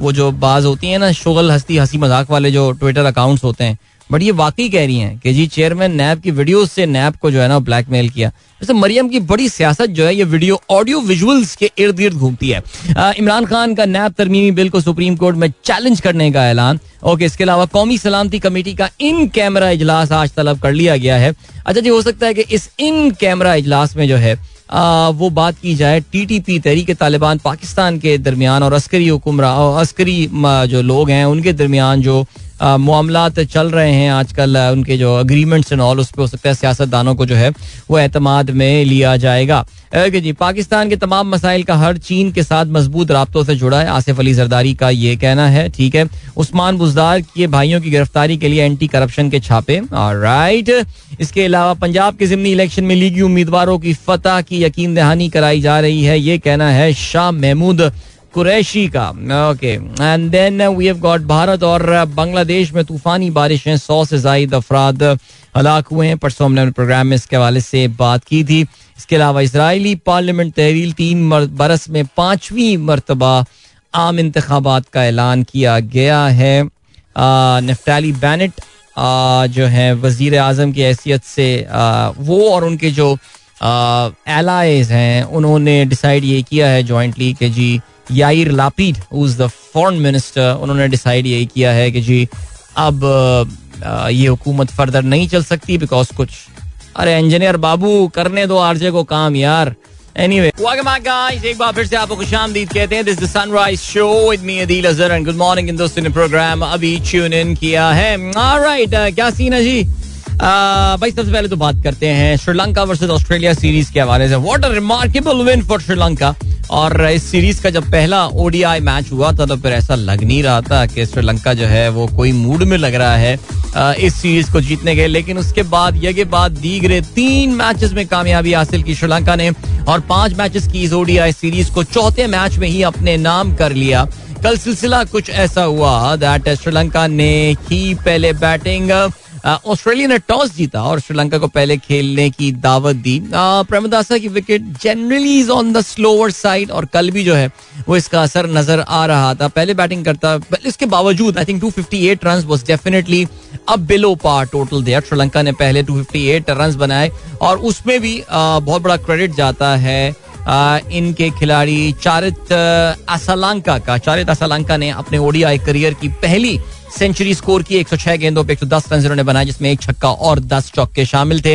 वो जो बाज होती है ना शुगल हस्ती हंसी मजाक वाले जो ट्विटर अकाउंट्स होते हैं, बट ये वाकई कह रही हैं कि जी चेयरमैन नैब की वीडियो से नैब को जो है ना ब्लैकमेल किया. वैसे मरियम की बड़ी सियासत जो है ये वीडियो ऑडियो विजुअल्स के इर्द गिर्द घूमती है. इमरान खान का नैब तरमीमी बिल को सुप्रीम कोर्ट में चैलेंज करने का ऐलान. ओके, इसके अलावा कौमी सलामती कमेटी का इन कैमरा इजलास आज तलब कर लिया गया है. अच्छा जी, हो सकता है कि इस इन कैमरा इजलास में जो है वो बात की जाए TTP तहरीक तालिबान पाकिस्तान के दरमियान और अस्करी जो लोग हैं उनके दरमियान जो मामलात चल रहे हैं आजकल, उनके जो अग्रीमेंट्स एंड ऑल, उस पर हो सकता है सियासतदानों को जो है वो एतमाद में लिया जाएगा. ओके जी, पाकिस्तान के तमाम मसाइल का हर चीन के साथ मजबूत राब्तों से जुड़ा है, आसिफ अली जरदारी का ये कहना है. ठीक है, उस्मान बुज़दार के भाइयों की गिरफ्तारी के लिए एंटी करप्शन के छापे. ऑलराइट, इसके अलावा पंजाब के जिमनी इलेक्शन में लीगी उम्मीदवारों की फतह की यकीन दहानी कराई जा रही है, ये कहना है शाह महमूद कुरैशी का. Okay, and then we have got Bharat और बांग्लादेश में तूफानी बारिशें, 100 से ज्यादा अफराद हलाक हुए हैं. परसों हमने प्रोग्राम में इसके हवाले से बात की थी. इसके अलावा इसराइली पार्लियामेंट तहरील 3 बरस में 5वीं मरतबा आम इंतखाबात का ऐलान किया गया है. नफ्ताली बैनेट जो है वजीर आजम की हैसियत से वो और उनके जो एलाइज हैं उन्होंने डिसाइड ये किया है जॉइंटली कि जी Yair Lapid who is the foreign minister, उन्होंने डिसाइड यही किया है कि जी अब ये हुकूमत फर्दर नहीं चल सकती बिकॉज कुछ अरे इंजीनियर बाबू करने दो आरजे को काम यार. Anyway, welcome back guys. एक बार फिर से आपको खुशामदीद कहते हैं. This is the Sunrise Show with me Adil Azhar and good morning. इन दोस्तों ने प्रोग्राम अभी tune in किया है. All right, क्या सीन है जी? भाई सबसे पहले तो बात करते हैं श्रीलंका वर्सेस ऑस्ट्रेलिया सीरीज के हवाले से. What a remarkable win for Sri Lanka. और इस सीरीज का जब पहला ओडीआई मैच हुआ था तो फिर ऐसा लग नहीं रहा था कि श्रीलंका जो है वो कोई मूड में लग रहा है इस सीरीज को जीतने के. लेकिन उसके बाद यगे बाद दीगरे 3 मैचेस में कामयाबी हासिल की श्रीलंका ने और 5 मैचेस की इस ओडीआई सीरीज को 4थे मैच में ही अपने नाम कर लिया. कल सिलसिला कुछ ऐसा हुआ दैट श्रीलंका ने की पहले बैटिंग, ऑस्ट्रेलिया ने टॉस जीता और श्रीलंका को पहले खेलने की दावत दी. प्रेमदासा की wicket generally is on the slower side और कल भी जो है वो इसका असर नजर आ रहा था. पहले बैटिंग करता इसके बावजूद I think 258 run was definitely अब below par total there. Sri Lanka ने पहले 258 रन बनाए और उसमें भी बहुत बड़ा क्रेडिट जाता है इनके खिलाड़ी चारित असलंका ने अपने ओडीआई करियर की पहली सेंचुरी स्कोर की. 106 गेंदों पे 110 रन उन्होंने बनाए जिसमें 1 छक्का और 10 चौके शामिल थे.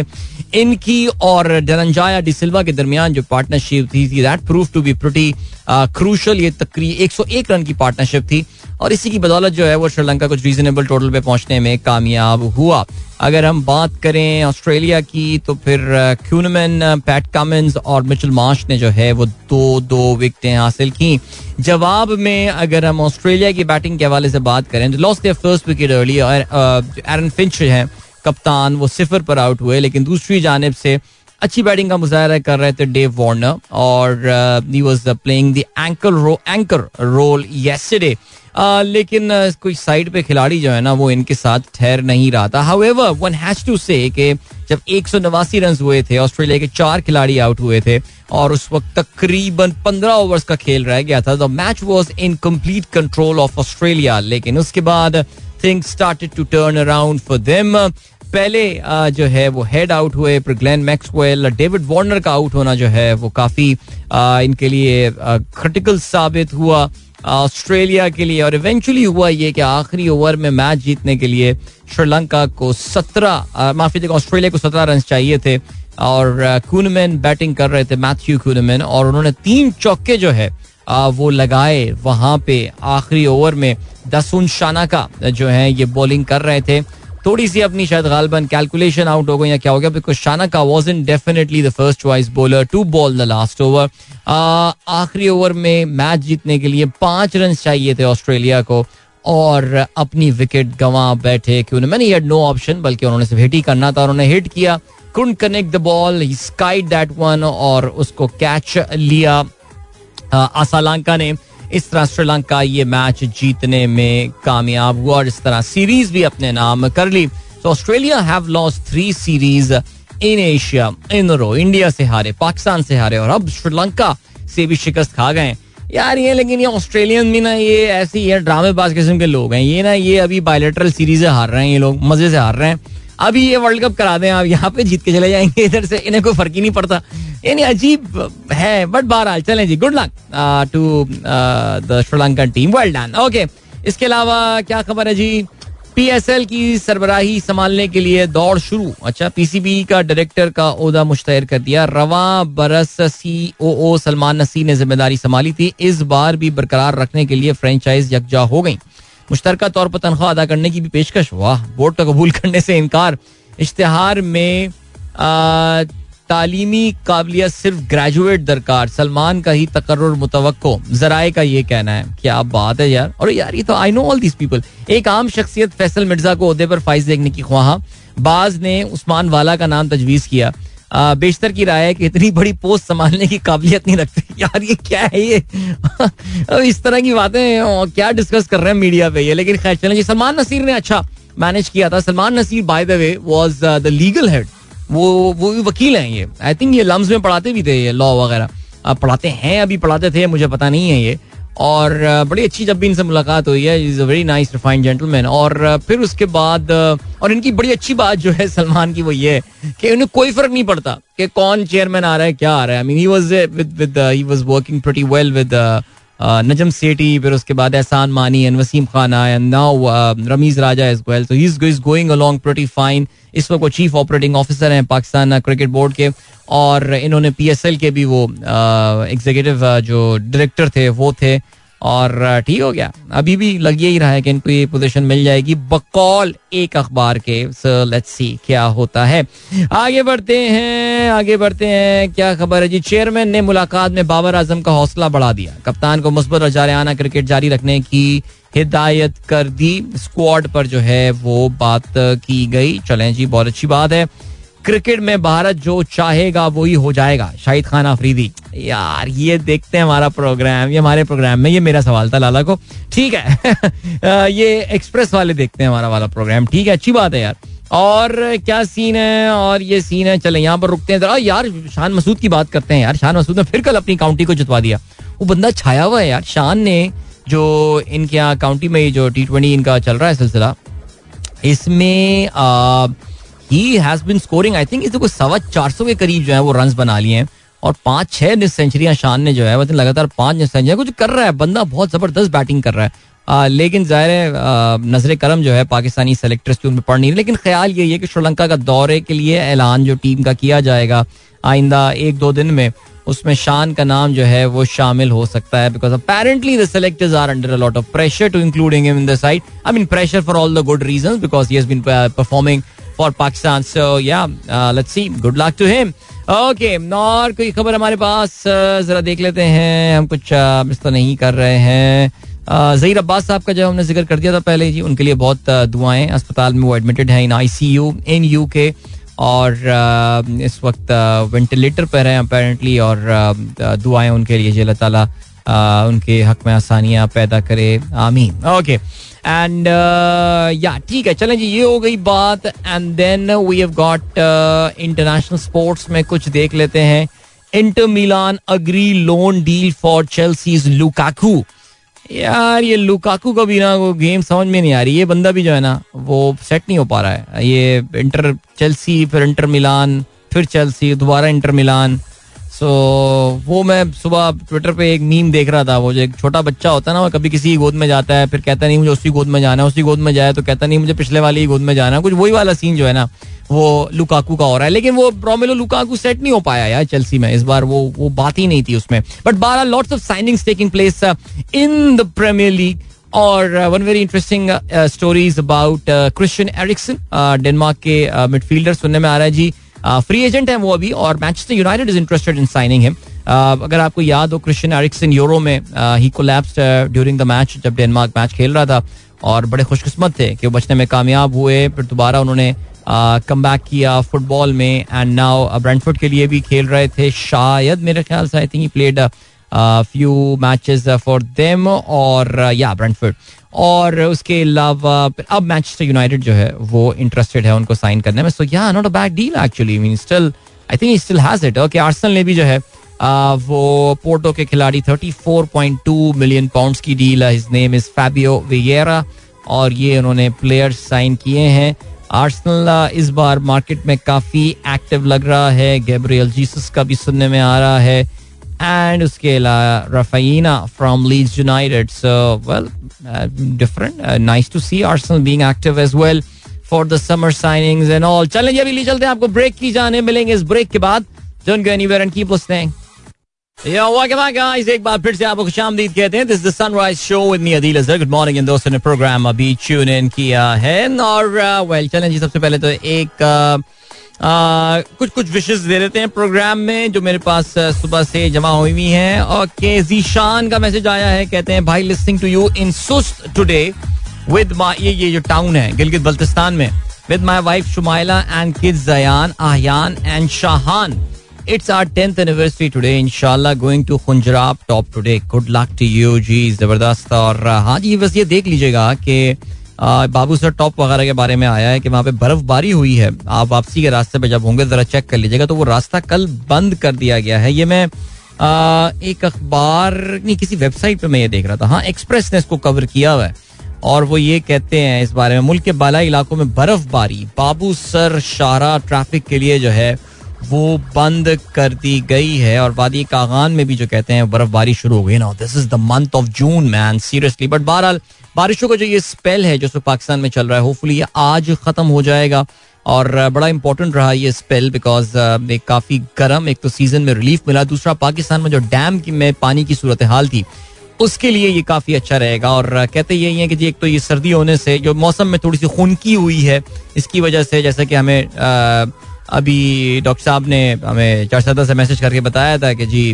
इनकी और डरंजाया डिसिल्वा के दरमियान जो पार्टनरशिप थी that prove to be pretty crucial. ये तकरीबन 101 रन की पार्टनरशिप थी और इसी की बदौलत जो है वो श्रीलंका कुछ रीजनेबल टोटल पे पहुंचने में कामयाब हुआ. अगर हम बात करें ऑस्ट्रेलिया की तो फिर क्यूनमैन, पैट कमिंस और मिचेल मार्श ने जो है वो 2 विकेटें हासिल की. जवाब में अगर हम ऑस्ट्रेलिया की बैटिंग के हवाले से बात करें तो lost their first wicket early और एरन फिंच हैं कप्तान वो 0 पर आउट हुए. लेकिन दूसरी जानिब से अच्छी बैटिंग का मुजाहरा कर रहे थे डेव वार्नर और he was playing the anchor role yesterday. लेकिन कोई साइड पे खिलाड़ी जो है ना वो इनके साथ ठहर नहीं रहा था. हाउएवर वन हैज टू से कि जब 189 रन हुए थे ऑस्ट्रेलिया के 4 खिलाड़ी आउट हुए थे और उस वक्त तकरीबन 15 ओवर्स का खेल रह गया था. The match was in complete control of Australia. लेकिन उसके बाद things started to turn around for them. पहले जो है वो हेड आउट हुए ग्लेन मैक्सवेल. डेविड वार्नर का आउट होना जो है वो काफी इनके लिए क्रिटिकल साबित हुआ ऑस्ट्रेलिया के लिए. और इवेंचुअली हुआ ये कि आखिरी ओवर में मैच जीतने के लिए श्रीलंका को 17 ऑस्ट्रेलिया को 17 रन चाहिए थे और कूनमैन बैटिंग कर रहे थे मैथ्यू कूनमैन और उन्होंने 3 चौके जो है वो लगाए वहां पे आखिरी ओवर में. दसून शाना का जो है ये बॉलिंग कर रहे थे, थोड़ी सी अपनी शायद गालबन कैलकुलेशन आउट हो गई या क्या हो गया because Shanaka wasn't definitely the first choice bowler to bowl the last over. आखिरी ओवर में मैच जीतने के लिए 5 रन चाहिए थे ऑस्ट्रेलिया को और अपनी विकेट गंवा बैठे Kuhnemann. He had no option बल्कि उन्होंने सिर्फ हिट ही करना था. उन्होंने हिट किया, couldn't connect the ball, he skied that one और उसको कैच लिया असलंका ने. इस तरह श्रीलंका ये मैच जीतने में कामयाब हुआ और इस तरह सीरीज भी अपने नाम कर ली. तो Australia have lost 3 series in Asia in row. India से हारे, पाकिस्तान से हारे और अब श्रीलंका से भी शिकस्त खा गए यार ये. लेकिन ये ऑस्ट्रेलियन भी ना ये ऐसे ही ड्रामेबाज किस्म के लोग हैं ये ना. ये अभी बायलैटरल सीरीज हार रहे हैं, ये लोग मजे से हार रहे हैं. अभी ये वर्ल्ड कप करा दें आप, यहाँ पे जीत के चले जाएंगे इधर से, इन्हें कोई फर्क ही नहीं पड़ता. यानी अजीब है बट बहरहाल चलें जी. Good luck to the Sri Lankan team, well done. Okay, इसके अलावा क्या खबर है जी? पीएसएल की सरबराही संभालने के लिए दौड़ शुरू. अच्छा, पीसीबी का डायरेक्टर का ओहदा मुश्तहर कर दिया. रवा बरस सीओओ सलमान नसीर ने जिम्मेदारी संभाली थी. इस बार भी बरकरार रखने के लिए फ्रेंचाइज यकजा हो गई. मुश्तरका तौर पर तनख्वाह अदा करने की भी पेशकश. वाह, बोर्ड का कबूल करने से इनकार. इश्तिहार में तालीमी काबिलियत सिर्फ ग्रेजुएट दरकार, सलमान का ही तकर्रुर मुतवक्को, जराए का ये कहना है. क्या बात है यार. और यार ये तो I know all this people. एक आम शख्सियत फैसल मिर्जा को ओहदे पर फाइज देखने की ख्वाहा. बाज ने उस्मान वाला का नाम तजवीज़ किया. बेशतर की राय है कि इतनी बड़ी पोस्ट संभालने की काबिलियत नहीं रखती. यार ये क्या है ये? अब इस तरह की बातें क्या डिस्कस कर रहे हैं मीडिया पे ये. लेकिन खैर चलें जी, सलमान नसीर ने अच्छा मैनेज किया था. Salman Naseer by the way was the legal head, वो वकील हैं ये. आई थिंक ये लम्स में पढ़ाते भी थे ये लॉ वगैरह, अब पढ़ाते हैं, अभी पढ़ाते थे, मुझे पता नहीं है ये. और बड़ी अच्छी जब भी इनसे मुलाकात हुई है, is a very nice refined gentleman. और फिर उसके बाद और इनकी बड़ी अच्छी बात जो है सलमान की वो ये है कि उन्हें कोई फर्क नहीं पड़ता कि कौन चेयरमैन आ रहा है, क्या आ रहा है. I mean he was working pretty well with Najam Sethi, फिर उसके बाद एहसान मानी एंड वसीम खान आए and now Ramiz Raja as well. So he is going along pretty fine. इस वक्त वो चीफ ऑपरेटिंग ऑफिसर हैं पाकिस्तान क्रिकेट बोर्ड के, और इन्होंने PSL के भी वो एग्जीक्यूटिव जो डायरेक्टर थे वो थे. और ठीक हो गया, अभी भी लग यही रहा है कि इनको ये पोजीशन मिल जाएगी बकौल एक अखबार के. सो लेट्स सी क्या होता है. आगे बढ़ते हैं. क्या खबर है जी? चेयरमैन ने मुलाकात में बाबर आजम का हौसला बढ़ा दिया, कप्तान को मुस्बत और जारियाना क्रिकेट जारी रखने की हिदायत कर दी, स्क्वाड पर जो है वो बात की गई. चलें जी, बहुत अच्छी बात है. क्रिकेट में भारत जो चाहेगा वही हो जाएगा, शाहिद खान आफरीदी. यार ये देखते हैं हमारा प्रोग्राम, ये हमारे प्रोग्राम में, ये मेरा सवाल था लाला को, ठीक है. ये एक्सप्रेस वाले देखते हैं हमारा वाला प्रोग्राम, ठीक है, अच्छी बात है यार. और क्या सीन है, और ये सीन है. चले यहाँ पर रुकते हैं जरा यार, शान मसूद की बात करते हैं यार. शान मसूद ने फिर कल अपनी काउंटी को जितवा दिया. वो बंदा छाया हुआ है यार. शान ने जो इनके यहाँ काउंटी में जो T20 इनका चल रहा है सिलसिला, इसमें he has been scoring, I think, इसको कुछ 450 के करीब जो है वो रन बना लिए हैं. और 5-6 निस सेंचुरियां शान ने जो है, मतलब लगातार 5 निस सेंचुरियां कुछ कर रहा है बंदा, बहुत जबरदस्त बैटिंग कर रहा है. लेकिन जाहिर है नजर करम जो है पाकिस्तानी सेलेक्टर्स की उन पर पड़ नहीं रही. लेकिन ख्याल यही है कि श्रीलंका का दौरे के लिए ऐलान जो टीम का किया जाएगा आइंदा 1-2 दिन में, उसमें शान का नाम जो है वो शामिल हो सकता है. Because apparently the selectors are under a lot of pressure to including him in the side. I mean pressure for all the good reasons, because he has been performing for Pakistan. So या let's see, good luck to him. Okay, और कोई खबर हमारे पास जरा देख लेते हैं. हम कुछ मिस तो नहीं कर रहे हैं. ज़हीर अब्बास साहब का जो हमने जिक्र कर दिया था पहले जी, उनके लिए बहुत दुआएं. अस्पताल में वो एडमिटेड हैं इन ICU इन UK, और इस वक्त वेंटिलेटर पर हैं अपेरेंटली. और दुआएं उनके लिए, अल्लाह ताला उनके हक में आसानियाँ पैदा करे, आमीन. ओके एंड या ठीक है, चलें जी, ये हो गई बात. And then we have got international sports में कुछ देख लेते हैं. Inter Milan agree loan deal for Chelsea's Lukaku. यार ये लुकाकू का भी ना वो गेम समझ में नहीं आ रही. ये बंदा भी जो है ना वो सेट नहीं हो पा रहा है. ये इंटर चेल्सी, फिर इंटर मिलान, फिर चेल्सी, दोबारा इंटर मिलान. सो वो मैं सुबह ट्विटर पे एक मीम देख रहा था. वो जो एक छोटा बच्चा होता है ना, वो कभी किसी की गोद में जाता है, फिर कहता नहीं मुझे उसी गोद में जाना है, उसी गोद में जाए तो कहता नहीं मुझे पिछले वाले की गोद में जाना है. कुछ वही वाला सीन जो है ना वो लुकाकू का हो रहा है. लेकिन वो रोमेलो लुकाकू सेट नहीं हो पाया यार चेल्सी में इस बार. वो बात ही नहीं थी उसमें. बट बहरहाल lots of signings taking place in the premiere league. और one very interesting stories about Christian Eriksen, Denmark के मिडफील्डर. सुनने में आ रहा है जी फ्री एजेंट है वो अभी, और Manchester United is interested in signing him. अगर आपको याद हो, क्रिश्चियन एरिक्सन यूरो में ही कोलैप्स्ड ड्यूरिंग द मैच, जब डेनमार्क मैच खेल रहा था, और बड़े खुशकिस्मत थे कि वो बचने में कामयाब हुए. फिर दोबारा उन्होंने कमबैक किया फुटबॉल में. एंड नाउ ब्रेंटफोर्ड के लिए भी खेल रहे थे शायद, मेरे ख्याल से I think he played few matches for them, और या ब्रेंटफोर्ड. और उसके अलावा अब मैनचेस्टर यूनाइटेड जो है वो इंटरेस्टेड है उनको साइन करने में. So yeah not a bad deal actually. Mean still I think he still has it. Okay, Arsenal ने भी जो है वो पोर्टो के खिलाड़ी 34.2 मिलियन पाउंड्स की डील है. His name is Fabio Vieira, और ये उन्होंने प्लेयर्स साइन किए हैं. आर्सेनल इस बार मार्केट में काफ़ी एक्टिव लग रहा है. गैब्रियल जीसस का भी सुनने में आ रहा है, एंड उसके अलावा Raphinha from Leeds United. So well different, nice to see Arsenal being active as well for the summer signings and all. चलें अभी ले चलते हैं आपको ब्रेक की जाने, मिलेंगे इस ब्रेक के बाद. Don't go anywhere and keep listening. Yo, welcome back guys. एक बार फिर से आपको खुशामदीद कहते हैं. This is the Sunrise Show with me, Adil Azhar. Good morning इन दोस्तों ने प्रोग्राम अभी ट्यून इन किया है. और well, चलें जी, सबसे पहले तो एक कुछ विशेस दे देते हैं प्रोग्राम में जो मेरे पास सुबह से जमा हुई हुई हैं. ओके, जीशान का मैसेज आया है, कहते हैं भाई लिसनिंग टू यू इन सुस्त टुडे विद माय, ये जो टाउन है गिलगित बल्तिस्तान में, with my wife Shumaila and kids Zayan, Ahyan and Shahan. It's our 10th anniversary today. Inshallah going to Khunjara top today. Good luck to you. जी जबरदस्त. और हाँ जी बस ये देख लीजिएगा कि बाबू सर टॉप वगैरह के बारे में आया है कि वहाँ पे बर्फबारी हुई है. आप वापसी के रास्ते पे जब होंगे जरा चेक कर लीजिएगा. तो वो रास्ता कल बंद कर दिया गया है. ये मैं एक अखबार नहीं किसी वेबसाइट पे मैं ये देख रहा था. हाँ एक्सप्रेस ने इसको कवर किया हुआ है और वो ये कहते हैं इस बारे में मुल्क के बालाई इलाकों में बर्फबारी बाबू सर शाहरा ट्रैफिक के लिए जो है वो बंद कर दी गई है. और वादी कागान में भी जो कहते हैं बर्फबारी शुरू हो गई ना. This is the month of June man seriously. But बहरहाल बारिशों का जो ये स्पेल है जो पाकिस्तान में चल रहा है होपफुली ये आज ख़त्म हो जाएगा. और बड़ा इंपॉर्टेंट रहा ये स्पेल बिकॉज काफ़ी गर्म एक तो सीज़न में रिलीफ मिला. दूसरा पाकिस्तान में जो डैम की में पानी की सूरत हाल थी उसके लिए ये काफ़ी अच्छा रहेगा. और कहते यही हैं कि जी एक तो ये सर्दी होने से जो मौसम में थोड़ी सी खुनकी हुई है इसकी वजह से जैसा कि हमें अभी डॉक्टर साहब ने हमें चारसदा से मैसेज करके बताया था कि जी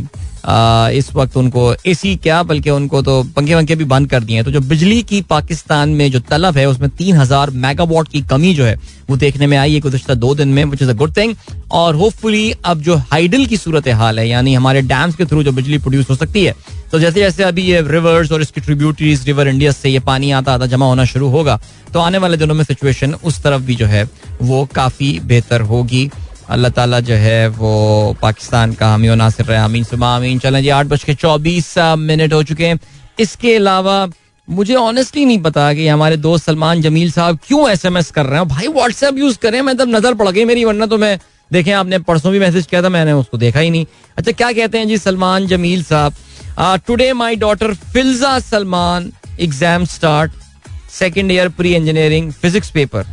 इस वक्त उनको एसी क्या बल्कि उनको तो पंखे वंखे भी बंद कर दिए हैं. तो जो बिजली की पाकिस्तान में जो तलब है उसमें 3000 मेगावाट की कमी जो है वो देखने में आई है गुज़श्ता 2 दिन में which is a good thing. और होपफुली अब जो हाइडल की सूरत हाल है यानी हमारे डैम्स के थ्रू जो बिजली प्रोड्यूस हो सकती है तो जैसे जैसे अभी ये रिवर्स और इसकी ट्रिब्यूटरीज रिवर इंडिया से ये पानी आता आता जमा होना शुरू होगा तो आने वाले दिनों में सिचुएशन उस तरफ भी जो है वो काफ़ी बेहतर होगी. अल्लाह ताला जो है वो पाकिस्तान का हामी और नासिर रहे. आमीन सुमा आमीन. चलें जी 8:24 हो चुके हैं. इसके अलावा मुझे ऑनेस्टली नहीं पता कि हमारे दोस्त सलमान जमील साहब क्यों SMS कर रहे हैं. भाई व्हाट्सएप यूज़ करें. मैं तब नज़र पड़ गई मेरी वरना तो मैं देखें आपने परसों भी मैसेज किया था मैंने उसको देखा ही नहीं. अच्छा क्या कहते हैं जी सलमान जमील साहब. Today my daughter Filza Salman exam start second year pre engineering physics paper.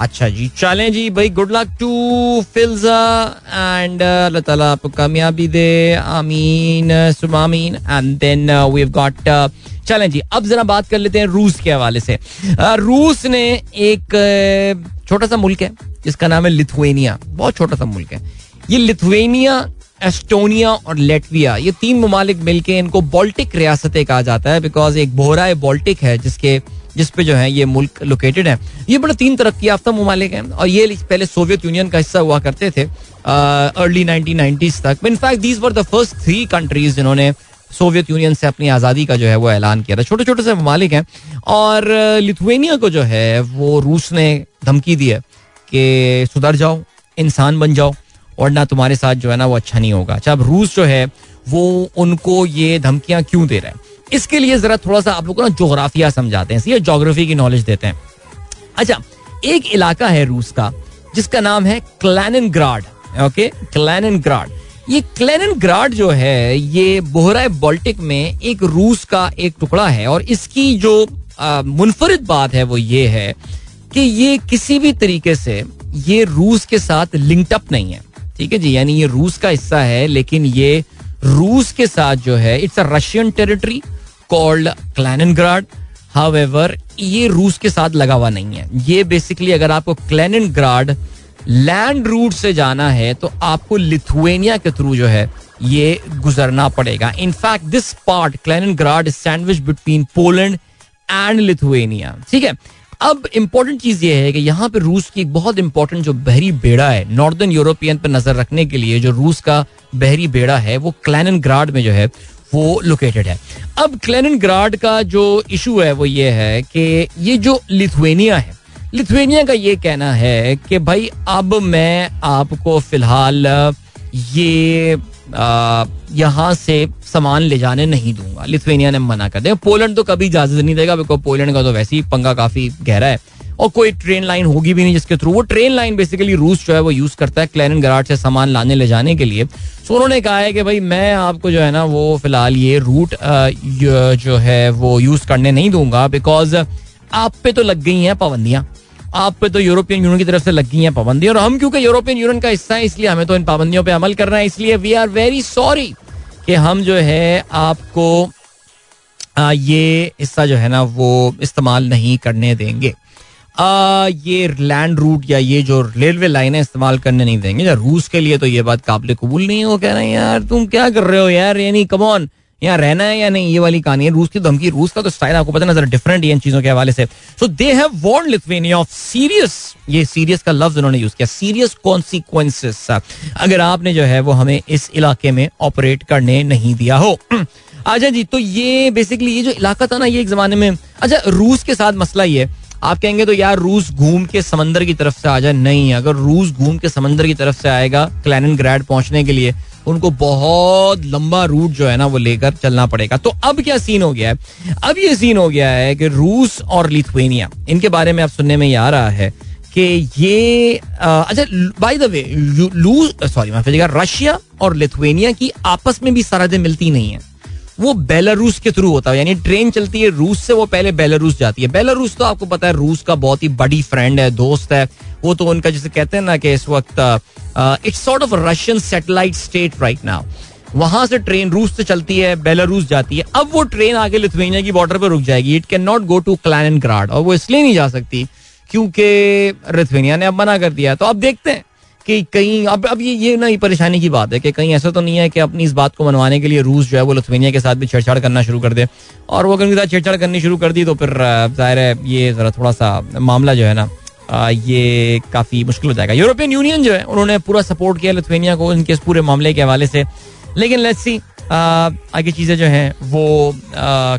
अच्छा जी चलें जी भाई good luck to Filza and अल्लाह ताला आपको कामयाबी दे. आमीन सुमा आमीन. And then we have got चलें जी अब जरा बात कर लेते हैं रूस के हवाले से. रूस ने एक छोटा सा मुल्क है जिसका नाम है लिथुआनिया. बहुत छोटा सा मुल्क है ये. लिथुआनिया एस्टोनिया और लेटविया ये 3 ममालिक मिलके इनको बाल्टिक रियासतें कहा जाता है बिकॉज एक बोहरा बाल्टिक है जिसपे जो है ये मुल्क लोकेटेड है. ये बड़े 3 तरक्की याफ्ता ममालिक हैं और ये पहले सोवियत यूनियन का हिस्सा हुआ करते थे अर्ली 1990s तक. In fact these were the first 3 countries जिन्होंने सोवियत यूनियन से अपनी आज़ादी का जो है वो ऐलान किया था. छोटे छोटे से ममालिक हैं और लिथुआनिया को जो है वो रूस ने धमकी दी है कि सुधर जाओ इंसान बन जाओ और ना तुम्हारे साथ जो है ना वो अच्छा नहीं होगा. अच्छा अब रूस जो है वो उनको ये धमकियाँ क्यों दे रहे हैं इसके लिए जरा थोड़ा सा आप लोगों को ना जोग्राफिया समझाते हैं इसलिए जोग्राफी की नॉलेज देते हैं. अच्छा एक इलाका है रूस का जिसका नाम है क्लाइनिनग्राड. Okay Kaliningrad. ये क्लाइनिनग्राड जो है ये बोहरा बाल्टिक में एक रूस का एक टुकड़ा है और इसकी जो मुनफरिद बात है वो ये है कि ये किसी भी तरीके से ये रूस के साथ लिंक्डअप नहीं है. ठीक है जी यानी ये रूस का हिस्सा है लेकिन ये रूस के साथ जो है it's a Russian territory called Kaliningrad. However ये रूस के साथ लगा हुआ नहीं है. ये बेसिकली अगर आपको क्लाइनिनग्राड लैंड रूट से जाना है तो आपको लिथुआनिया के थ्रू जो है ये गुजरना पड़ेगा. In fact this part Kaliningrad is sandwich between Poland and Lithuania. ठीक है अब इंपॉर्टेंट चीज ये है कि यहाँ पे रूस की एक बहुत इंपॉर्टेंट जो बहरी बेड़ा है नॉर्दर्न यूरोपियन पर नजर रखने के लिए जो रूस का बहरी बेड़ा है वो क्लाइनिनग्राड में जो है वो लोकेटेड है. अब क्लाइनिनग्राड का जो इशू है वो ये है कि ये जो लिथुआनिया है लिथुआनिया का ये कहना है कि भाई अब मैं आपको फिलहाल ये यहाँ से सामान ले जाने नहीं दूंगा. लिथुआनिया ने मना कर दिया. पोलैंड तो कभी इजाजत नहीं देगा बिकॉज पोलैंड का तो वैसे ही पंगा काफी गहरा है और कोई ट्रेन लाइन होगी भी नहीं जिसके थ्रू वो ट्रेन लाइन बेसिकली रूस जो है वो यूज करता है क्लाइनिनग्राड से सामान लाने ले जाने के लिए. सो उन्होंने कहा है कि भाई मैं आपको जो है ना वो फिलहाल ये रूट जो है वो यूज करने नहीं दूंगा बिकॉज आप पे तो लग गई हैं पाबंदियाँ. आप पे तो यूरोपियन यूनियन की तरफ से लग गई हैं पाबंदियाँ और हम क्योंकि यूरोपियन यूनियन का हिस्सा है इसलिए हमें तो इन पाबंदियों पे अमल करना है. इसलिए वी आर वेरी सॉरी कि हम जो है आपको ये हिस्सा जो है ना वो इस्तेमाल नहीं करने देंगे. ये लैंड रूट या ये जो रेलवे लाइनें इस्तेमाल करने नहीं देंगे. रूस के लिए तो ये बात काबिल कबूल नहीं है. वो कह रहे हैं यार तुम क्या कर रहे हो यार यानी कमॉन यहाँ रहना है या नहीं, ये वाली कहानी है. रूस की धमकी, रूस का तो स्टाइल आपको पता ना जरा डिफरेंट है इन चीजों के हवाले से. So they have warned Lithuania of serious, ये सीरियस का लफ्ज उन्होंने यूज किया, सीरियस कॉन्सिक्वेंसेस अगर आपने जो है वो हमें इस इलाके में ऑपरेट करने नहीं दिया हो. अच्छा जी, तो ये बेसिकली ये जो इलाका था ना, ये एक जमाने में, अच्छा रूस के साथ मसला ये, आप कहेंगे तो यार रूस घूम के समंदर की तरफ से आ जाए, नहीं, अगर रूस घूम के समंदर की तरफ से आएगा कलिनिनग्राड पहुंचने के लिए उनको बहुत लंबा रूट जो है ना वो लेकर चलना पड़ेगा. तो अब क्या सीन हो गया है, अब ये सीन हो गया है कि रूस और लिथुआनिया, इनके बारे में अब सुनने में ये आ रहा है कि ये अच्छा बाय द वे सॉरी माफ कीजिएगा, रशिया और लिथुआनिया की आपस में भी सरहदें मिलती नहीं है, वो बेलारूस के थ्रू होता है, यानी ट्रेन चलती है रूस से, वो पहले बेलारूस जाती है. बेलारूस तो आपको पता है रूस का बहुत ही बड़ी फ्रेंड है, दोस्त है वो, तो उनका जिसे कहते हैं ना कि इस वक्त it's sort of Russian satellite state right now. वहां से ट्रेन रूस से चलती है, बेलारूस जाती है, अब वो ट्रेन आके लिथुआनिया की बॉर्डर पर रुक जाएगी. It can not go to Kaliningrad, और वो इसलिए नहीं जा सकती क्योंकि लिथुआनिया ने अब मना कर दिया. तो अब देखते हैं कि कहीं अब ये ना, ये परेशानी की बात है कि कहीं ऐसा तो नहीं है कि अपनी इस बात को मनवाने के लिए रूस जो है वो लिथुआनिया के साथ भी छेड़छाड़ करना शुरू कर दे, और वो अगर उनके साथ छेड़छाड़ करनी शुरू कर दी तो फिर जाहिर है ये जरा थोड़ा सा मामला जो है ना ये काफ़ी मुश्किल हो जाएगा. यूरोपियन यूनियन जो है उन्होंने पूरा सपोर्ट किया लिथुआनिया को इनके इस पूरे मामले के हवाले से, लेकिन लेट्स सी आगे चीज़ें जो हैं वो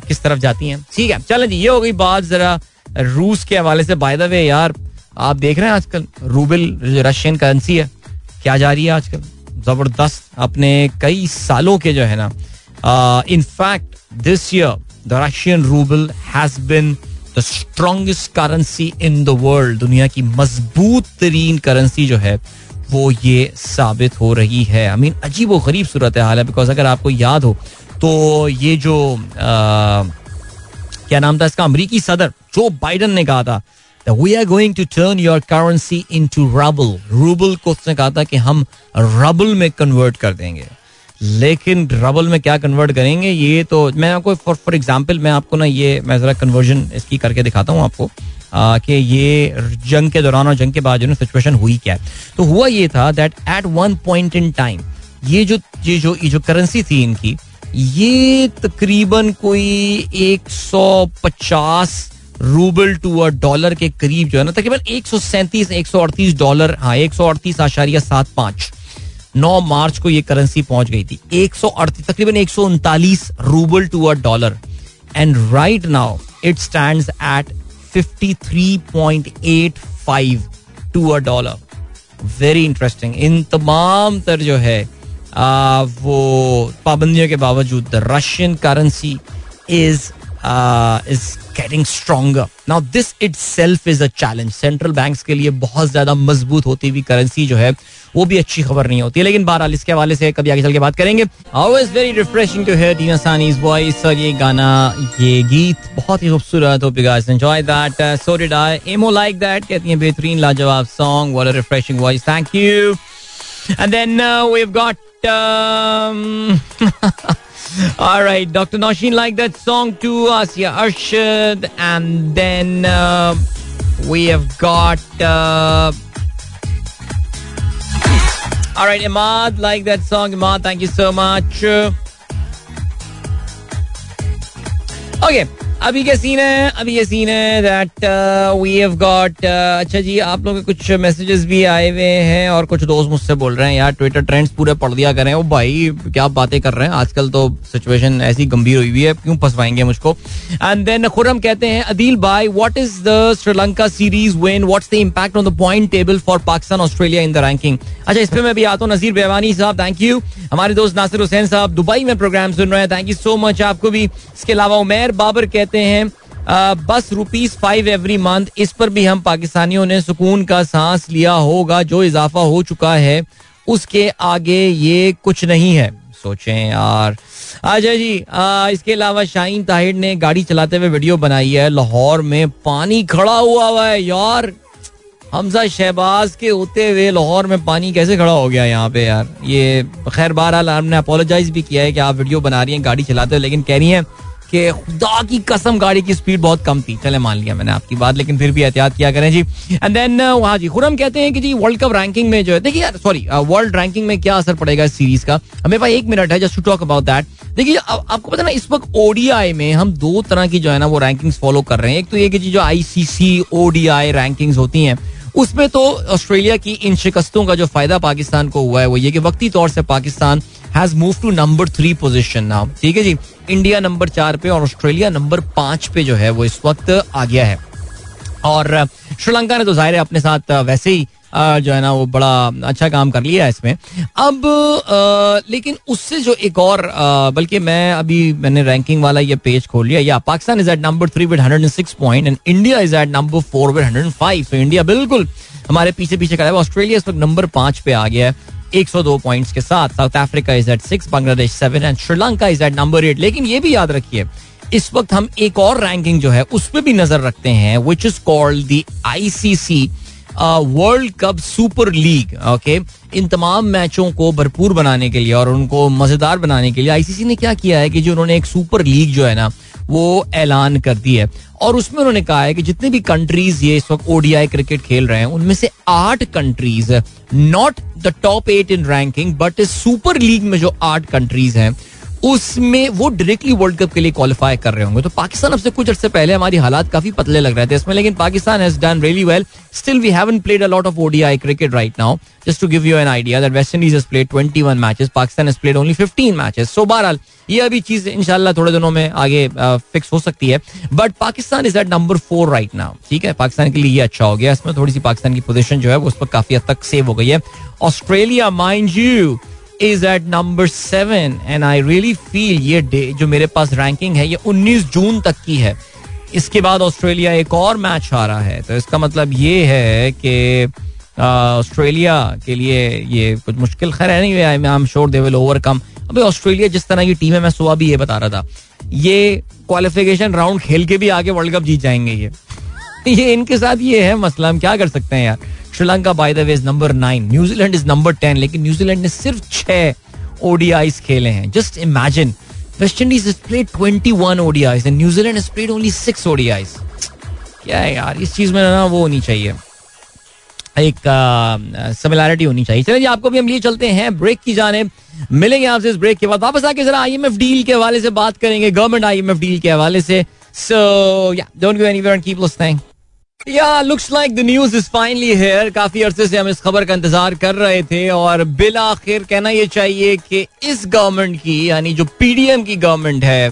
किस तरफ जाती हैं. ठीक है, चलें जी, ये हो गई बात ज़रा रूस के हवाले से. बाय द वे यार, आप देख रहे हैं आजकल रूबल रशियन करेंसी है, क्या जा रही है आजकल जबरदस्त, अपने कई सालों के जो है ना, in fact this year the Russian rouble has been the strongest currency in the world, दुनिया की मजबूत तरीन करेंसी जो है वो ये साबित हो रही है. आई मीन अजीब व गरीब सूरत हाल है, बिकॉज अगर आपको याद हो तो ये जो क्या नाम था इसका, अमरीकी सदर जो बाइडन ने कहा था we are going to turn your currency into rubble, rouble को उसने कहा था कि हम रबल में कन्वर्ट कर देंगे. लेकिन रबल में क्या कन्वर्ट करेंगे ये तो मैं आपको फॉर एग्जांपल मैं आपको ना ये मैं जरा कन्वर्जन इसकी करके दिखाता हूँ आपको कि ये जंग के दौरान और जंग के बाद जो है सिचुएशन हुई क्या है. तो हुआ ये था that at one point in time ये जो करेंसी थी इनकी, ये तकरीबन कोई 150 रूबल टू अ डॉलर के करीब जो है ना, तकरीबन 137-138 डॉलर, हाँ 138.75 9 मार्च को ये करेंसी पहुंच गई थी 138 तकरीबन 139 rouble to a dollar. And right now it stands at 53.85 to a dollar. Very interesting. इन तमाम तर जो है वो पाबंदियों के बावजूद the Russian currency is getting stronger. Now this itself is a challenge. Central banks के लिए बहुत ज़्यादा मजबूत होती हुई करेंसी जो है वो भी अच्छी खबर नहीं होती है, लेकिन बहरहाल इसके हवाले से कभी आगे चल के बात करेंगे. Always very refreshing to hear Dina Sani's voice. और ये गाना, ये गीत बहुत ही खूबसूरत. Hope you guys enjoy that. So did I. Emo like that. कहती है बेहतरीन लाजवाब song. What a refreshing voice. Thank you. And then we've got all right, Dr. Nosheen liked that song too, Asya Arshad, and then we have got all right, Imad liked that song. Imad, thank you so much. Okay, अभी ये scene है that we have got अच्छा जी, आप लोगों के कुछ messages भी आए हुए हैं और कुछ दोस्त मुझसे बोल रहे हैं यार ट्विटर ट्रेंड्स पूरे पढ़ दिया करें. ओ भाई, क्या बातें कर रहे हैं, आजकल तो सिचुएशन ऐसी गंभीर हुई हुई है, क्यों फंसवाएंगे मुझको. एंड देन खुर्रम कहते हैं अदील भाई, what is the Sri Lanka series win, what's the impact on the point table for Pakistan Australia in the ranking. अच्छा, इस पर मैं भी आता हूँ. नज़ीर बेवानी साहब, थैंक यू. हमारे दोस्त नासिर हुसैन साहब दुबई में प्रोग्राम सुन रहे हैं, थैंक यू सो मच आपको भी. इसके अलावा उमेर बाबर कहते हैं बस ₹5 एवरी मंथ, इस पर भी हम पाकिस्तानियों ने सुकून का सांस लिया होगा, जो इजाफा हो चुका है उसके आगे ये कुछ नहीं है, सोचें यार. अच्छा जी, इसके अलावा शाहीन ताहिर ने गाड़ी चलाते हुए वीडियो बनाई है, लाहौर में पानी खड़ा हुआ है यार, हमजा शहबाज के होते हुए लाहौर में पानी कैसे खड़ा हो गया यहाँ पे यार. ये खैर बहरहाल हमने अपोलोजाइज भी किया है कि आप वीडियो बना रही हैं गाड़ी चलाते हुए, लेकिन कह रही हैं कि खुदा की कसम गाड़ी की स्पीड बहुत कम थी. चले मान लिया मैंने आपकी बात, लेकिन फिर भी एहतियात किया करें जी. एंड देन हाँ जी, खुरम कहते हैं कि जी वर्ल्ड कप रैंकिंग में जो है, देखिए सॉरी वर्ल्ड रैंकिंग में क्या असर पड़ेगा इस सीरीज का. हमें पास 1 मिनट है just to talk about that. देखिए आपको पता ना इस वक्त ओडीआई में हम 2 तरह की जो है ना वो रैंकिंग्स फॉलो कर रहे हैं. एक तो ये कि जी जो आईसीसी ओडीआई रैंकिंग्स होती हैं उसमें तो ऑस्ट्रेलिया की इन शिकस्तों का जो फायदा पाकिस्तान को हुआ है वो ये कि वक्ती तौर से Pakistan has move to number 3 position now. ठीक है जी, इंडिया नंबर 4 पे और ऑस्ट्रेलिया नंबर 5 पे जो है वो इस वक्त आ गया है. और श्रीलंका ने तो जाहिर है अपने साथ वैसे ही जो है ना वो बड़ा अच्छा काम कर लिया है इसमें. अब लेकिन उससे जो एक और बल्कि मैंने रैंकिंग वाला ये पेज खोल लिया. या Pakistan is at number 3 with 106 point and India is at number 4 with 105. तो इंडिया बिल्कुल हमारे पीछे पीछे खड़ा है. ऑस्ट्रेलिया इस वक्त नंबर 5 पे आ गया है 102 पॉइंट्स के साथ. South Africa is at 6, Bangladesh 7 and Sri Lanka is at number 8. लेकिन ये भी याद रखिए इस वक्त हम एक और रैंकिंग जो है उस पर भी नजर रखते हैं which is called the ICC World Cup Super League. Okay, इन तमाम मैचों को भरपूर बनाने के लिए और उनको मजेदार बनाने के लिए आईसीसी ने क्या किया है कि जो उन्होंने एक सुपर लीग जो है ना वो ऐलान कर दी है. और उसमें उन्होंने कहा है कि जितनी भी कंट्रीज ये इस वक्त ओडीआई क्रिकेट खेल रहे हैं उनमें से 8 countries, not the top 8 in ranking but इस सुपर लीग में जो 8 कंट्रीज हैं उसमें वो डायरेक्टली वर्ल्ड कप के लिए क्वालिफाई कर रहे होंगे. तो पाकिस्तान अब से कुछ अर्से पहले हमारी हालात काफी पतले लग रहे थे इसमें, लेकिन Pakistan has done really well. Still we haven't played a lot of ODI cricket right now. Just to give you an idea that West Indies has played 21 matches, Pakistan has played only 15 matches. So बहरहाल ये अभी चीज इंशाल्लाह थोड़े दिनों में आगे fix हो सकती है. But Pakistan is at number 4 right now. ठीक है, पाकिस्तान के लिए ये अच्छा हो गया. इसमें थोड़ी सी पाकिस्तान की पोजीशन जो है वो उस पर काफी हद तक सेव हो गई है. Australia mind you is at number 7 and I really feel ये डे जो मेरे पास रैंकिंग है ये 19 जून तक की है. इसके बाद ऑस्ट्रेलिया एक और मैच आ रहा है, तो इसका मतलब ये है कि ऑस्ट्रेलिया के लिए ये कुछ मुश्किल खैर है नहीं. I am sure they will overcome. अबे ऑस्ट्रेलिया जिस तरह की टीम है, मैं सुबह भी ये बता रहा था, ये क्वालिफिकेशन राउंड खेल के भी आगे वर्ल्ड कप जीत जाएंगे. ये इनके साथ ये है मसला, हम क्या कर सकते हैं यार. Sri Lanka by the way is number 9, New Zealand is number 10, लेकिन न्यूजीलैंड ने सिर्फ 6 ओडीआईस खेले हैं. Just imagine, West Indies has played 21 ODIs and New Zealand has played only 6 ODIs. क्या है यार, इस चीज में ना वो होनी चाहिए, एक सिमिलैरिटी होनी चाहिए. चलिए जी, आपको भी हम लिए चलते हैं ब्रेक की जानिब. मिलेंगे आपसे इस ब्रेक के बाद. वापस आके जरा आईएमएफ डील के हवाले से बात करेंगे, गवर्नमेंट आईएमएफ डील के हवाले से. So yeah, don't go anywhere and keep listening. Yeah, looks like the news is finally here. काफी अरसे से हम इस खबर का इंतजार कर रहे थे और बिला आखिर कहना ये चाहिए कि इस गवर्नमेंट की, यानी जो पीडीएम की गवर्नमेंट है,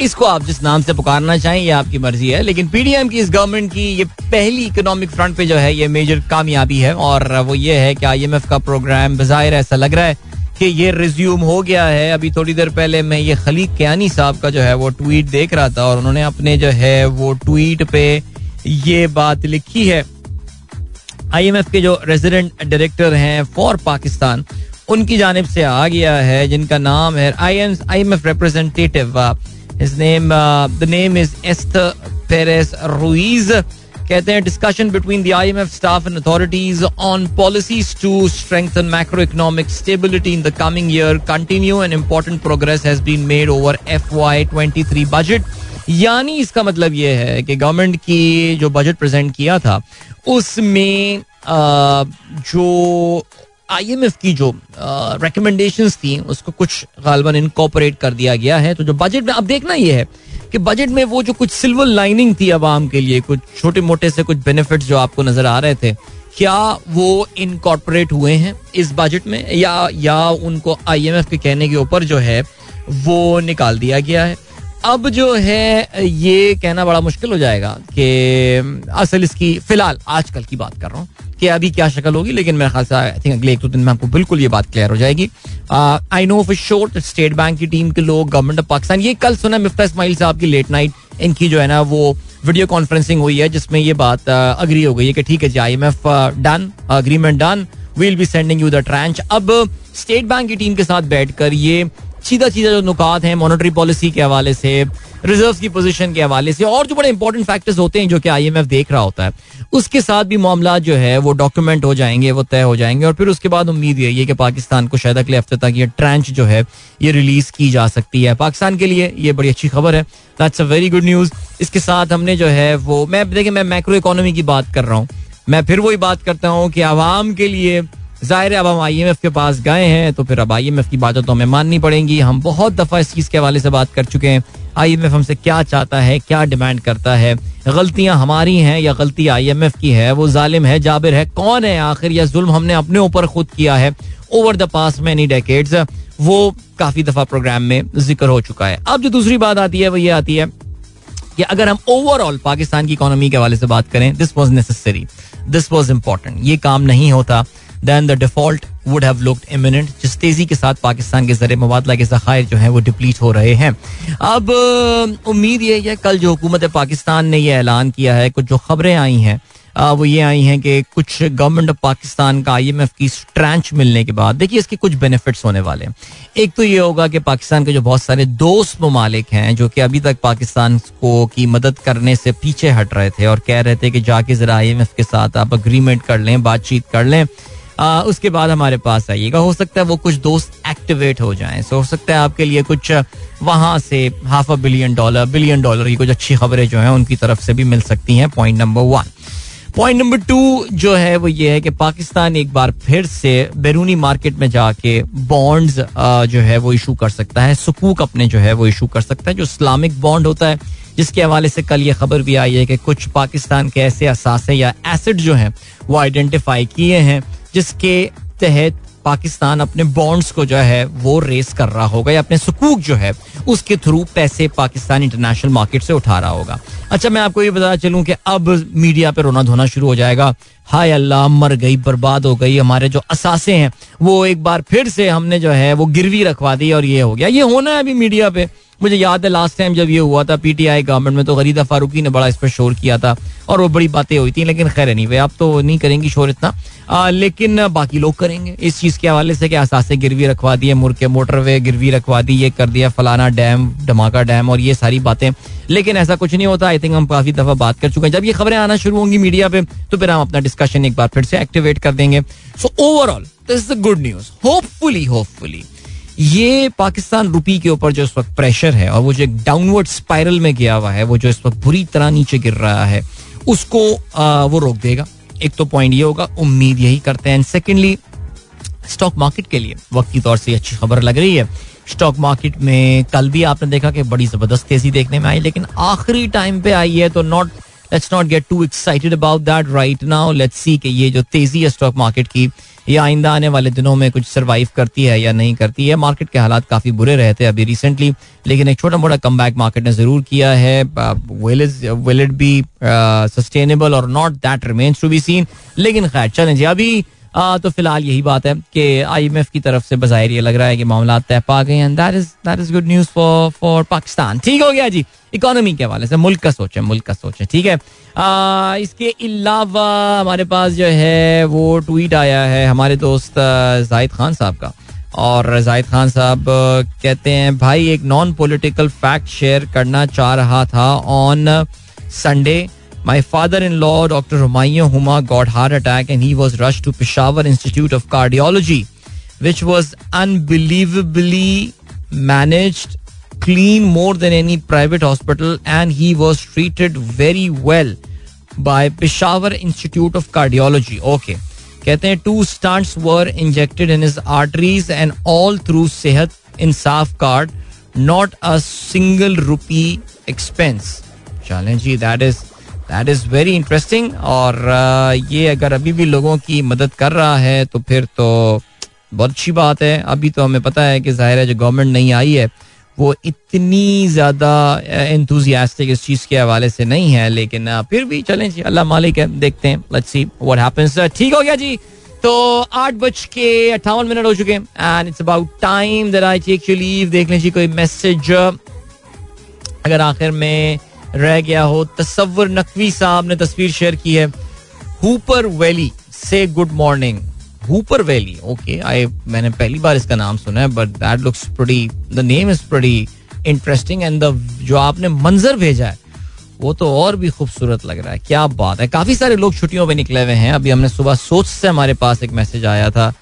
इसको आप जिस नाम से पुकारना चाहें ये आपकी मर्जी है, लेकिन पीडीएम की इस गवर्नमेंट की ये पहली इकोनॉमिक फ्रंट पे जो है ये मेजर कामयाबी है. और वो ये है कि आईएमएफ का प्रोग्राम बज़ाहिर ऐसा लग रहा है कि ये रिज्यूम हो गया है. अभी थोड़ी देर पहले मैं ये खलीक कियानी साहब का जो है वो ट्वीट देख रहा था और उन्होंने अपने जो है वो ट्वीट पे ये बात लिखी है. आईएमएफ के जो रेजिडेंट डायरेक्टर हैं फॉर पाकिस्तान, उनकी जानिब से आ गया है, जिनका नाम है IMF representative, his name the name is Esther Perez Ruiz. कहते हैं discussion between the IMF staff and authorities on policies to strengthen macro economic stability in the coming year continue and important progress has been made over FY23 budget. यानी इसका मतलब यह है कि government की जो बजट प्रेजेंट किया था उसमें जो आईएमएफ की जो रिकमेंडेशंस थी उसको कुछ गालबन इनकॉर्पोरेट कर दिया गया है. तो जो बजट में अब देखना यह है कि बजट में वो जो कुछ सिल्वर लाइनिंग थी आवाम के लिए, कुछ छोटे मोटे से कुछ बेनिफिट्स जो आपको नजर आ रहे थे, क्या वो इनकॉर्पोरेट हुए हैं इस बजट में या उनको आईएमएफ के कहने के ऊपर जो है वो निकाल दिया गया है. अब जो है ये कहना बड़ा मुश्किल हो जाएगा कि असल इसकी, फिलहाल आजकल की बात कर रहा हूँ कि अभी क्या शक्ल होगी, लेकिन मेरे ख्याल से आई थिंक अगले 1-2 दिन में आपको बिल्कुल ये बात क्लियर हो जाएगी. I know for sure State bank की टीम के लोग, गवर्नमेंट ऑफ पाकिस्तान, ये कल सुना मिफ्ता इस्माइल साहब की लेट नाइट इनकी जो है ना वो वीडियो कॉन्फ्रेंसिंग हुई है जिसमें ये बात अग्री हो गई है कि ठीक है जी, IMF done, agreement done, we will be sending you the tranche. अब स्टेट बैंक की टीम के साथ बैठकर ये सीधा सीधा जो नुकात हैं मॉनेटरी पॉलिसी के हवाले से, रिजर्व्स की पोजीशन के हवाले से, और जो बड़े इंपॉर्टेंट फैक्टर्स होते हैं जो कि आईएमएफ देख रहा होता है, उसके साथ भी मामला जो है वो डॉक्यूमेंट हो जाएंगे, वो तय हो जाएंगे. और फिर उसके बाद उम्मीद यही है कि पाकिस्तान को शायद अगले हफ्ते तक ये ट्रेंच जो है ये रिलीज की जा सकती है. पाकिस्तान के लिए ये बड़ी अच्छी खबर है, that's a very good news. इसके साथ हमने जो है वो मैं मैक्रो इकोनॉमी की बात कर रहा हूँ, मैं फिर वही बात करता हूँ कि आवाम के लिए ज़ाहिर है अब हम IMF के पास गए हैं तो फिर अब IMF की बातें तो हमें माननी पड़ेंगी. हम बहुत दफ़ा इस चीज़ के हवाले से बात कर चुके हैं, IMF हमसे क्या चाहता है, क्या डिमांड करता है, गलतियां हमारी हैं या गलती IMF की है, वो जालिम है, जाबिर है, कौन है आखिर, या जुल्म हमने अपने ऊपर खुद किया है over the past many decades. वो काफ़ी दफ़ा प्रोग्राम में जिक्र हो चुका है. अब जो दूसरी बात आती है वो ये आती है कि अगर हम ओवरऑल पाकिस्तान की इकोनॉमी के हवाले से बात करें, this was necessary, this was important, ये काम नहीं होता then the default would have looked imminent. जिस तेजी के साथ पाकिस्तान के ज़रिए मुबादला के ज़खायर जो हैं वो डिप्लीट हो रहे हैं. अब उम्मीद ये है कल जो हुकूमत पाकिस्तान ने ये ऐलान किया है, कुछ जो खबरें आई हैं वो ये आई हैं कि कुछ गवर्नमेंट ऑफ पाकिस्तान का IMF की ट्रैंच मिलने के बाद देखिए इसके कुछ बेनिफिट्स होने वाले हैं. एक तो ये होगा कि पाकिस्तान के जो बहुत सारे दोस्त ममालिक हैं जो कि अभी तक पाकिस्तान को की मदद करने से पीछे हट रहे थे और कह रहे थे कि जाके ज़रा IMF के साथ आप अग्रीमेंट कर लें, बातचीत कर लें, उसके बाद हमारे पास आइएगा. हो सकता है वो कुछ दोस्त एक्टिवेट हो जाएं, सो हो सकता है आपके लिए कुछ वहाँ से $500 बिलियन की कुछ अच्छी खबरें जो हैं उनकी तरफ से भी मिल सकती हैं. Point number one. Point number two जो है वो ये है कि पाकिस्तान एक बार फिर से बैरूनी मार्केट में जाके बॉन्ड्स जो है वो इशू कर सकता है, सुकूक अपने जो है वो इशू कर सकता है, जो इस्लामिक बॉन्ड होता है, जिसके हवाले से कल ये खबर भी आई है कि कुछ पाकिस्तान के ऐसे असासे या एसिड जो हैं वो आइडेंटिफाई किए हैं जिसके तहत पाकिस्तान अपने बॉन्ड्स को जो है वो रेस कर रहा होगा या अपने सुकूक जो है उसके थ्रू पैसे पाकिस्तान इंटरनेशनल मार्केट से उठा रहा होगा. अच्छा, मैं आपको ये बता चलूँ कि अब मीडिया पे रोना धोना शुरू हो जाएगा, हाय अल्लाह मर गई, बर्बाद हो गई, हमारे जो असासे हैं वो एक बार फिर से हमने जो है वो गिरवी रखवा दी और ये हो गया. ये होना है अभी मीडिया पे. मुझे याद है लास्ट टाइम जब ये हुआ था PTI गवर्नमेंट में तो गरीदा फारूकी ने बड़ा इस पर शोर किया था और वो बड़ी बातें हुई थी, लेकिन खैर नहीं, वे आप तो नहीं करेंगी शोर इतना, लेकिन बाकी लोग करेंगे इस चीज़ के हवाले से कि असासे गिरवी रखवा दिए, मुर्के मोटरवे गिरवी रखवा दी, ये कर दिया, फलाना डैम, धमाका डैम और ये सारी बातें. लेकिन ऐसा कुछ नहीं होता. आई थिंक हम काफ़ी दफ़ा बात कर चुके हैं. जब ये खबरें आना शुरू होंगी मीडिया पे तो फिर हम अपना डिस्कशन एक बार फिर से एक्टिवेट कर देंगे. So overall this is good news. Hopefully ये पाकिस्तान रुपी के ऊपर जो इस वक्त प्रेशर है और वो जो एक डाउनवर्ड स्पाइरल में गया हुआ है, वो जो इस वक्त बुरी तरह नीचे गिर रहा है, उसको वो रोक देगा. एक तो पॉइंट ये होगा, उम्मीद यही करते हैं. एंड सेकेंडली, स्टॉक मार्केट के लिए वक्ती तौर से अच्छी खबर लग रही है. स्टॉक मार्केट में कल भी आपने देखा कि बड़ी ज़बरदस्त तेज़ी देखने में आई, लेकिन आखिरी टाइम पे आई है, तो let's not get too excited about that right now. Let's see कि ये जो तेज़ी है स्टॉक मार्केट की, ये आइंदा आने वाले दिनों में कुछ सर्वाइव करती है या नहीं करती है. मार्केट के हालात काफ़ी बुरे रहे थे अभी रिसेंटली, लेकिन एक छोटा मोटा कमबैक मार्केट ने ज़रूर किया है. will it be sustainable or not, that remains to be seen. लेकिन खैर चलें जी, अभी तो फिलहाल यही बात है कि IMF की तरफ से बज़ाहिर ये लग रहा है कि मामला तय पा गए हैं. That is good news for Pakistan. ठीक हो गया जी, इकोनॉमी के हवाले से मुल्क का सोचें. ठीक है, इसके अलावा हमारे पास जो है वो ट्वीट आया है हमारे दोस्त जाहिद खान साहब का, और जाहिद खान साहब कहते हैं, भाई एक नॉन पॉलिटिकल फैक्ट शेयर करना चाह रहा था. On Sunday My father-in-law, Dr. Humayun Huma, got heart attack and he was rushed to Peshawar Institute of Cardiology, which was unbelievably managed, clean more than any private hospital, and he was treated very well by Peshawar Institute of Cardiology. Okay. कहते हैं, 2 stents were injected in his arteries and all through Sehat Insaf card, not a single rupee expense. Challenge, that is very interesting. और ये अगर अभी भी लोगों की मदद कर रहा है तो फिर तो बहुत अच्छी बात है. अभी तो हमें पता है कि ज़ाहिर है जो गवर्नमेंट नहीं आई है वो इतनी ज़्यादा एंथुजियास्टिक इस चीज़ के हवाले से नहीं है, लेकिन फिर भी चलें जी, अल्लाह मालिक है, देखते हैं, लेट्स सी व्हाट हैपेंस. ठीक हो गया जी, तो 8:58 हो चुके हैं and it's about time that I take your leave. देख लें जी कोई मैसेज अगर आखिर में रह गया हो. तसव्वुर नकवी साहब ने तस्वीर शेयर की है, हूपर वैली से गुड मॉर्निंग. भूपर वैली. ओके, मैंने पहली बार इसका नाम सुना है, but that looks pretty, the name is pretty interesting. And जो आपने मंजर भेजा है वो तो और भी खूबसूरत लग रहा है. क्या बात है, काफी सारे लोग छुट्टियों पे निकले हुए हैं. अभी हमने सुबह सोच से हमारे पास एक मैसेज आया था,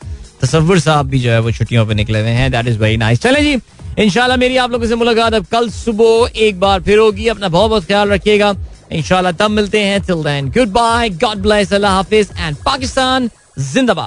तसव्वुर साहब भी जो है वो छुट्टियों पे निकले हुए हैं. That is very nice. चलें जी, इंशाल्लाह मेरी आप लोगों से मुलाकात अब कल सुबह एक बार फिर होगी. अपना बहुत बहुत ख्याल रखिएगा, इंशाल्लाह तब मिलते हैं. Till then, good bye, God bless, अल्लाह हाफिज एंड पाकिस्तान जिंदाबाद.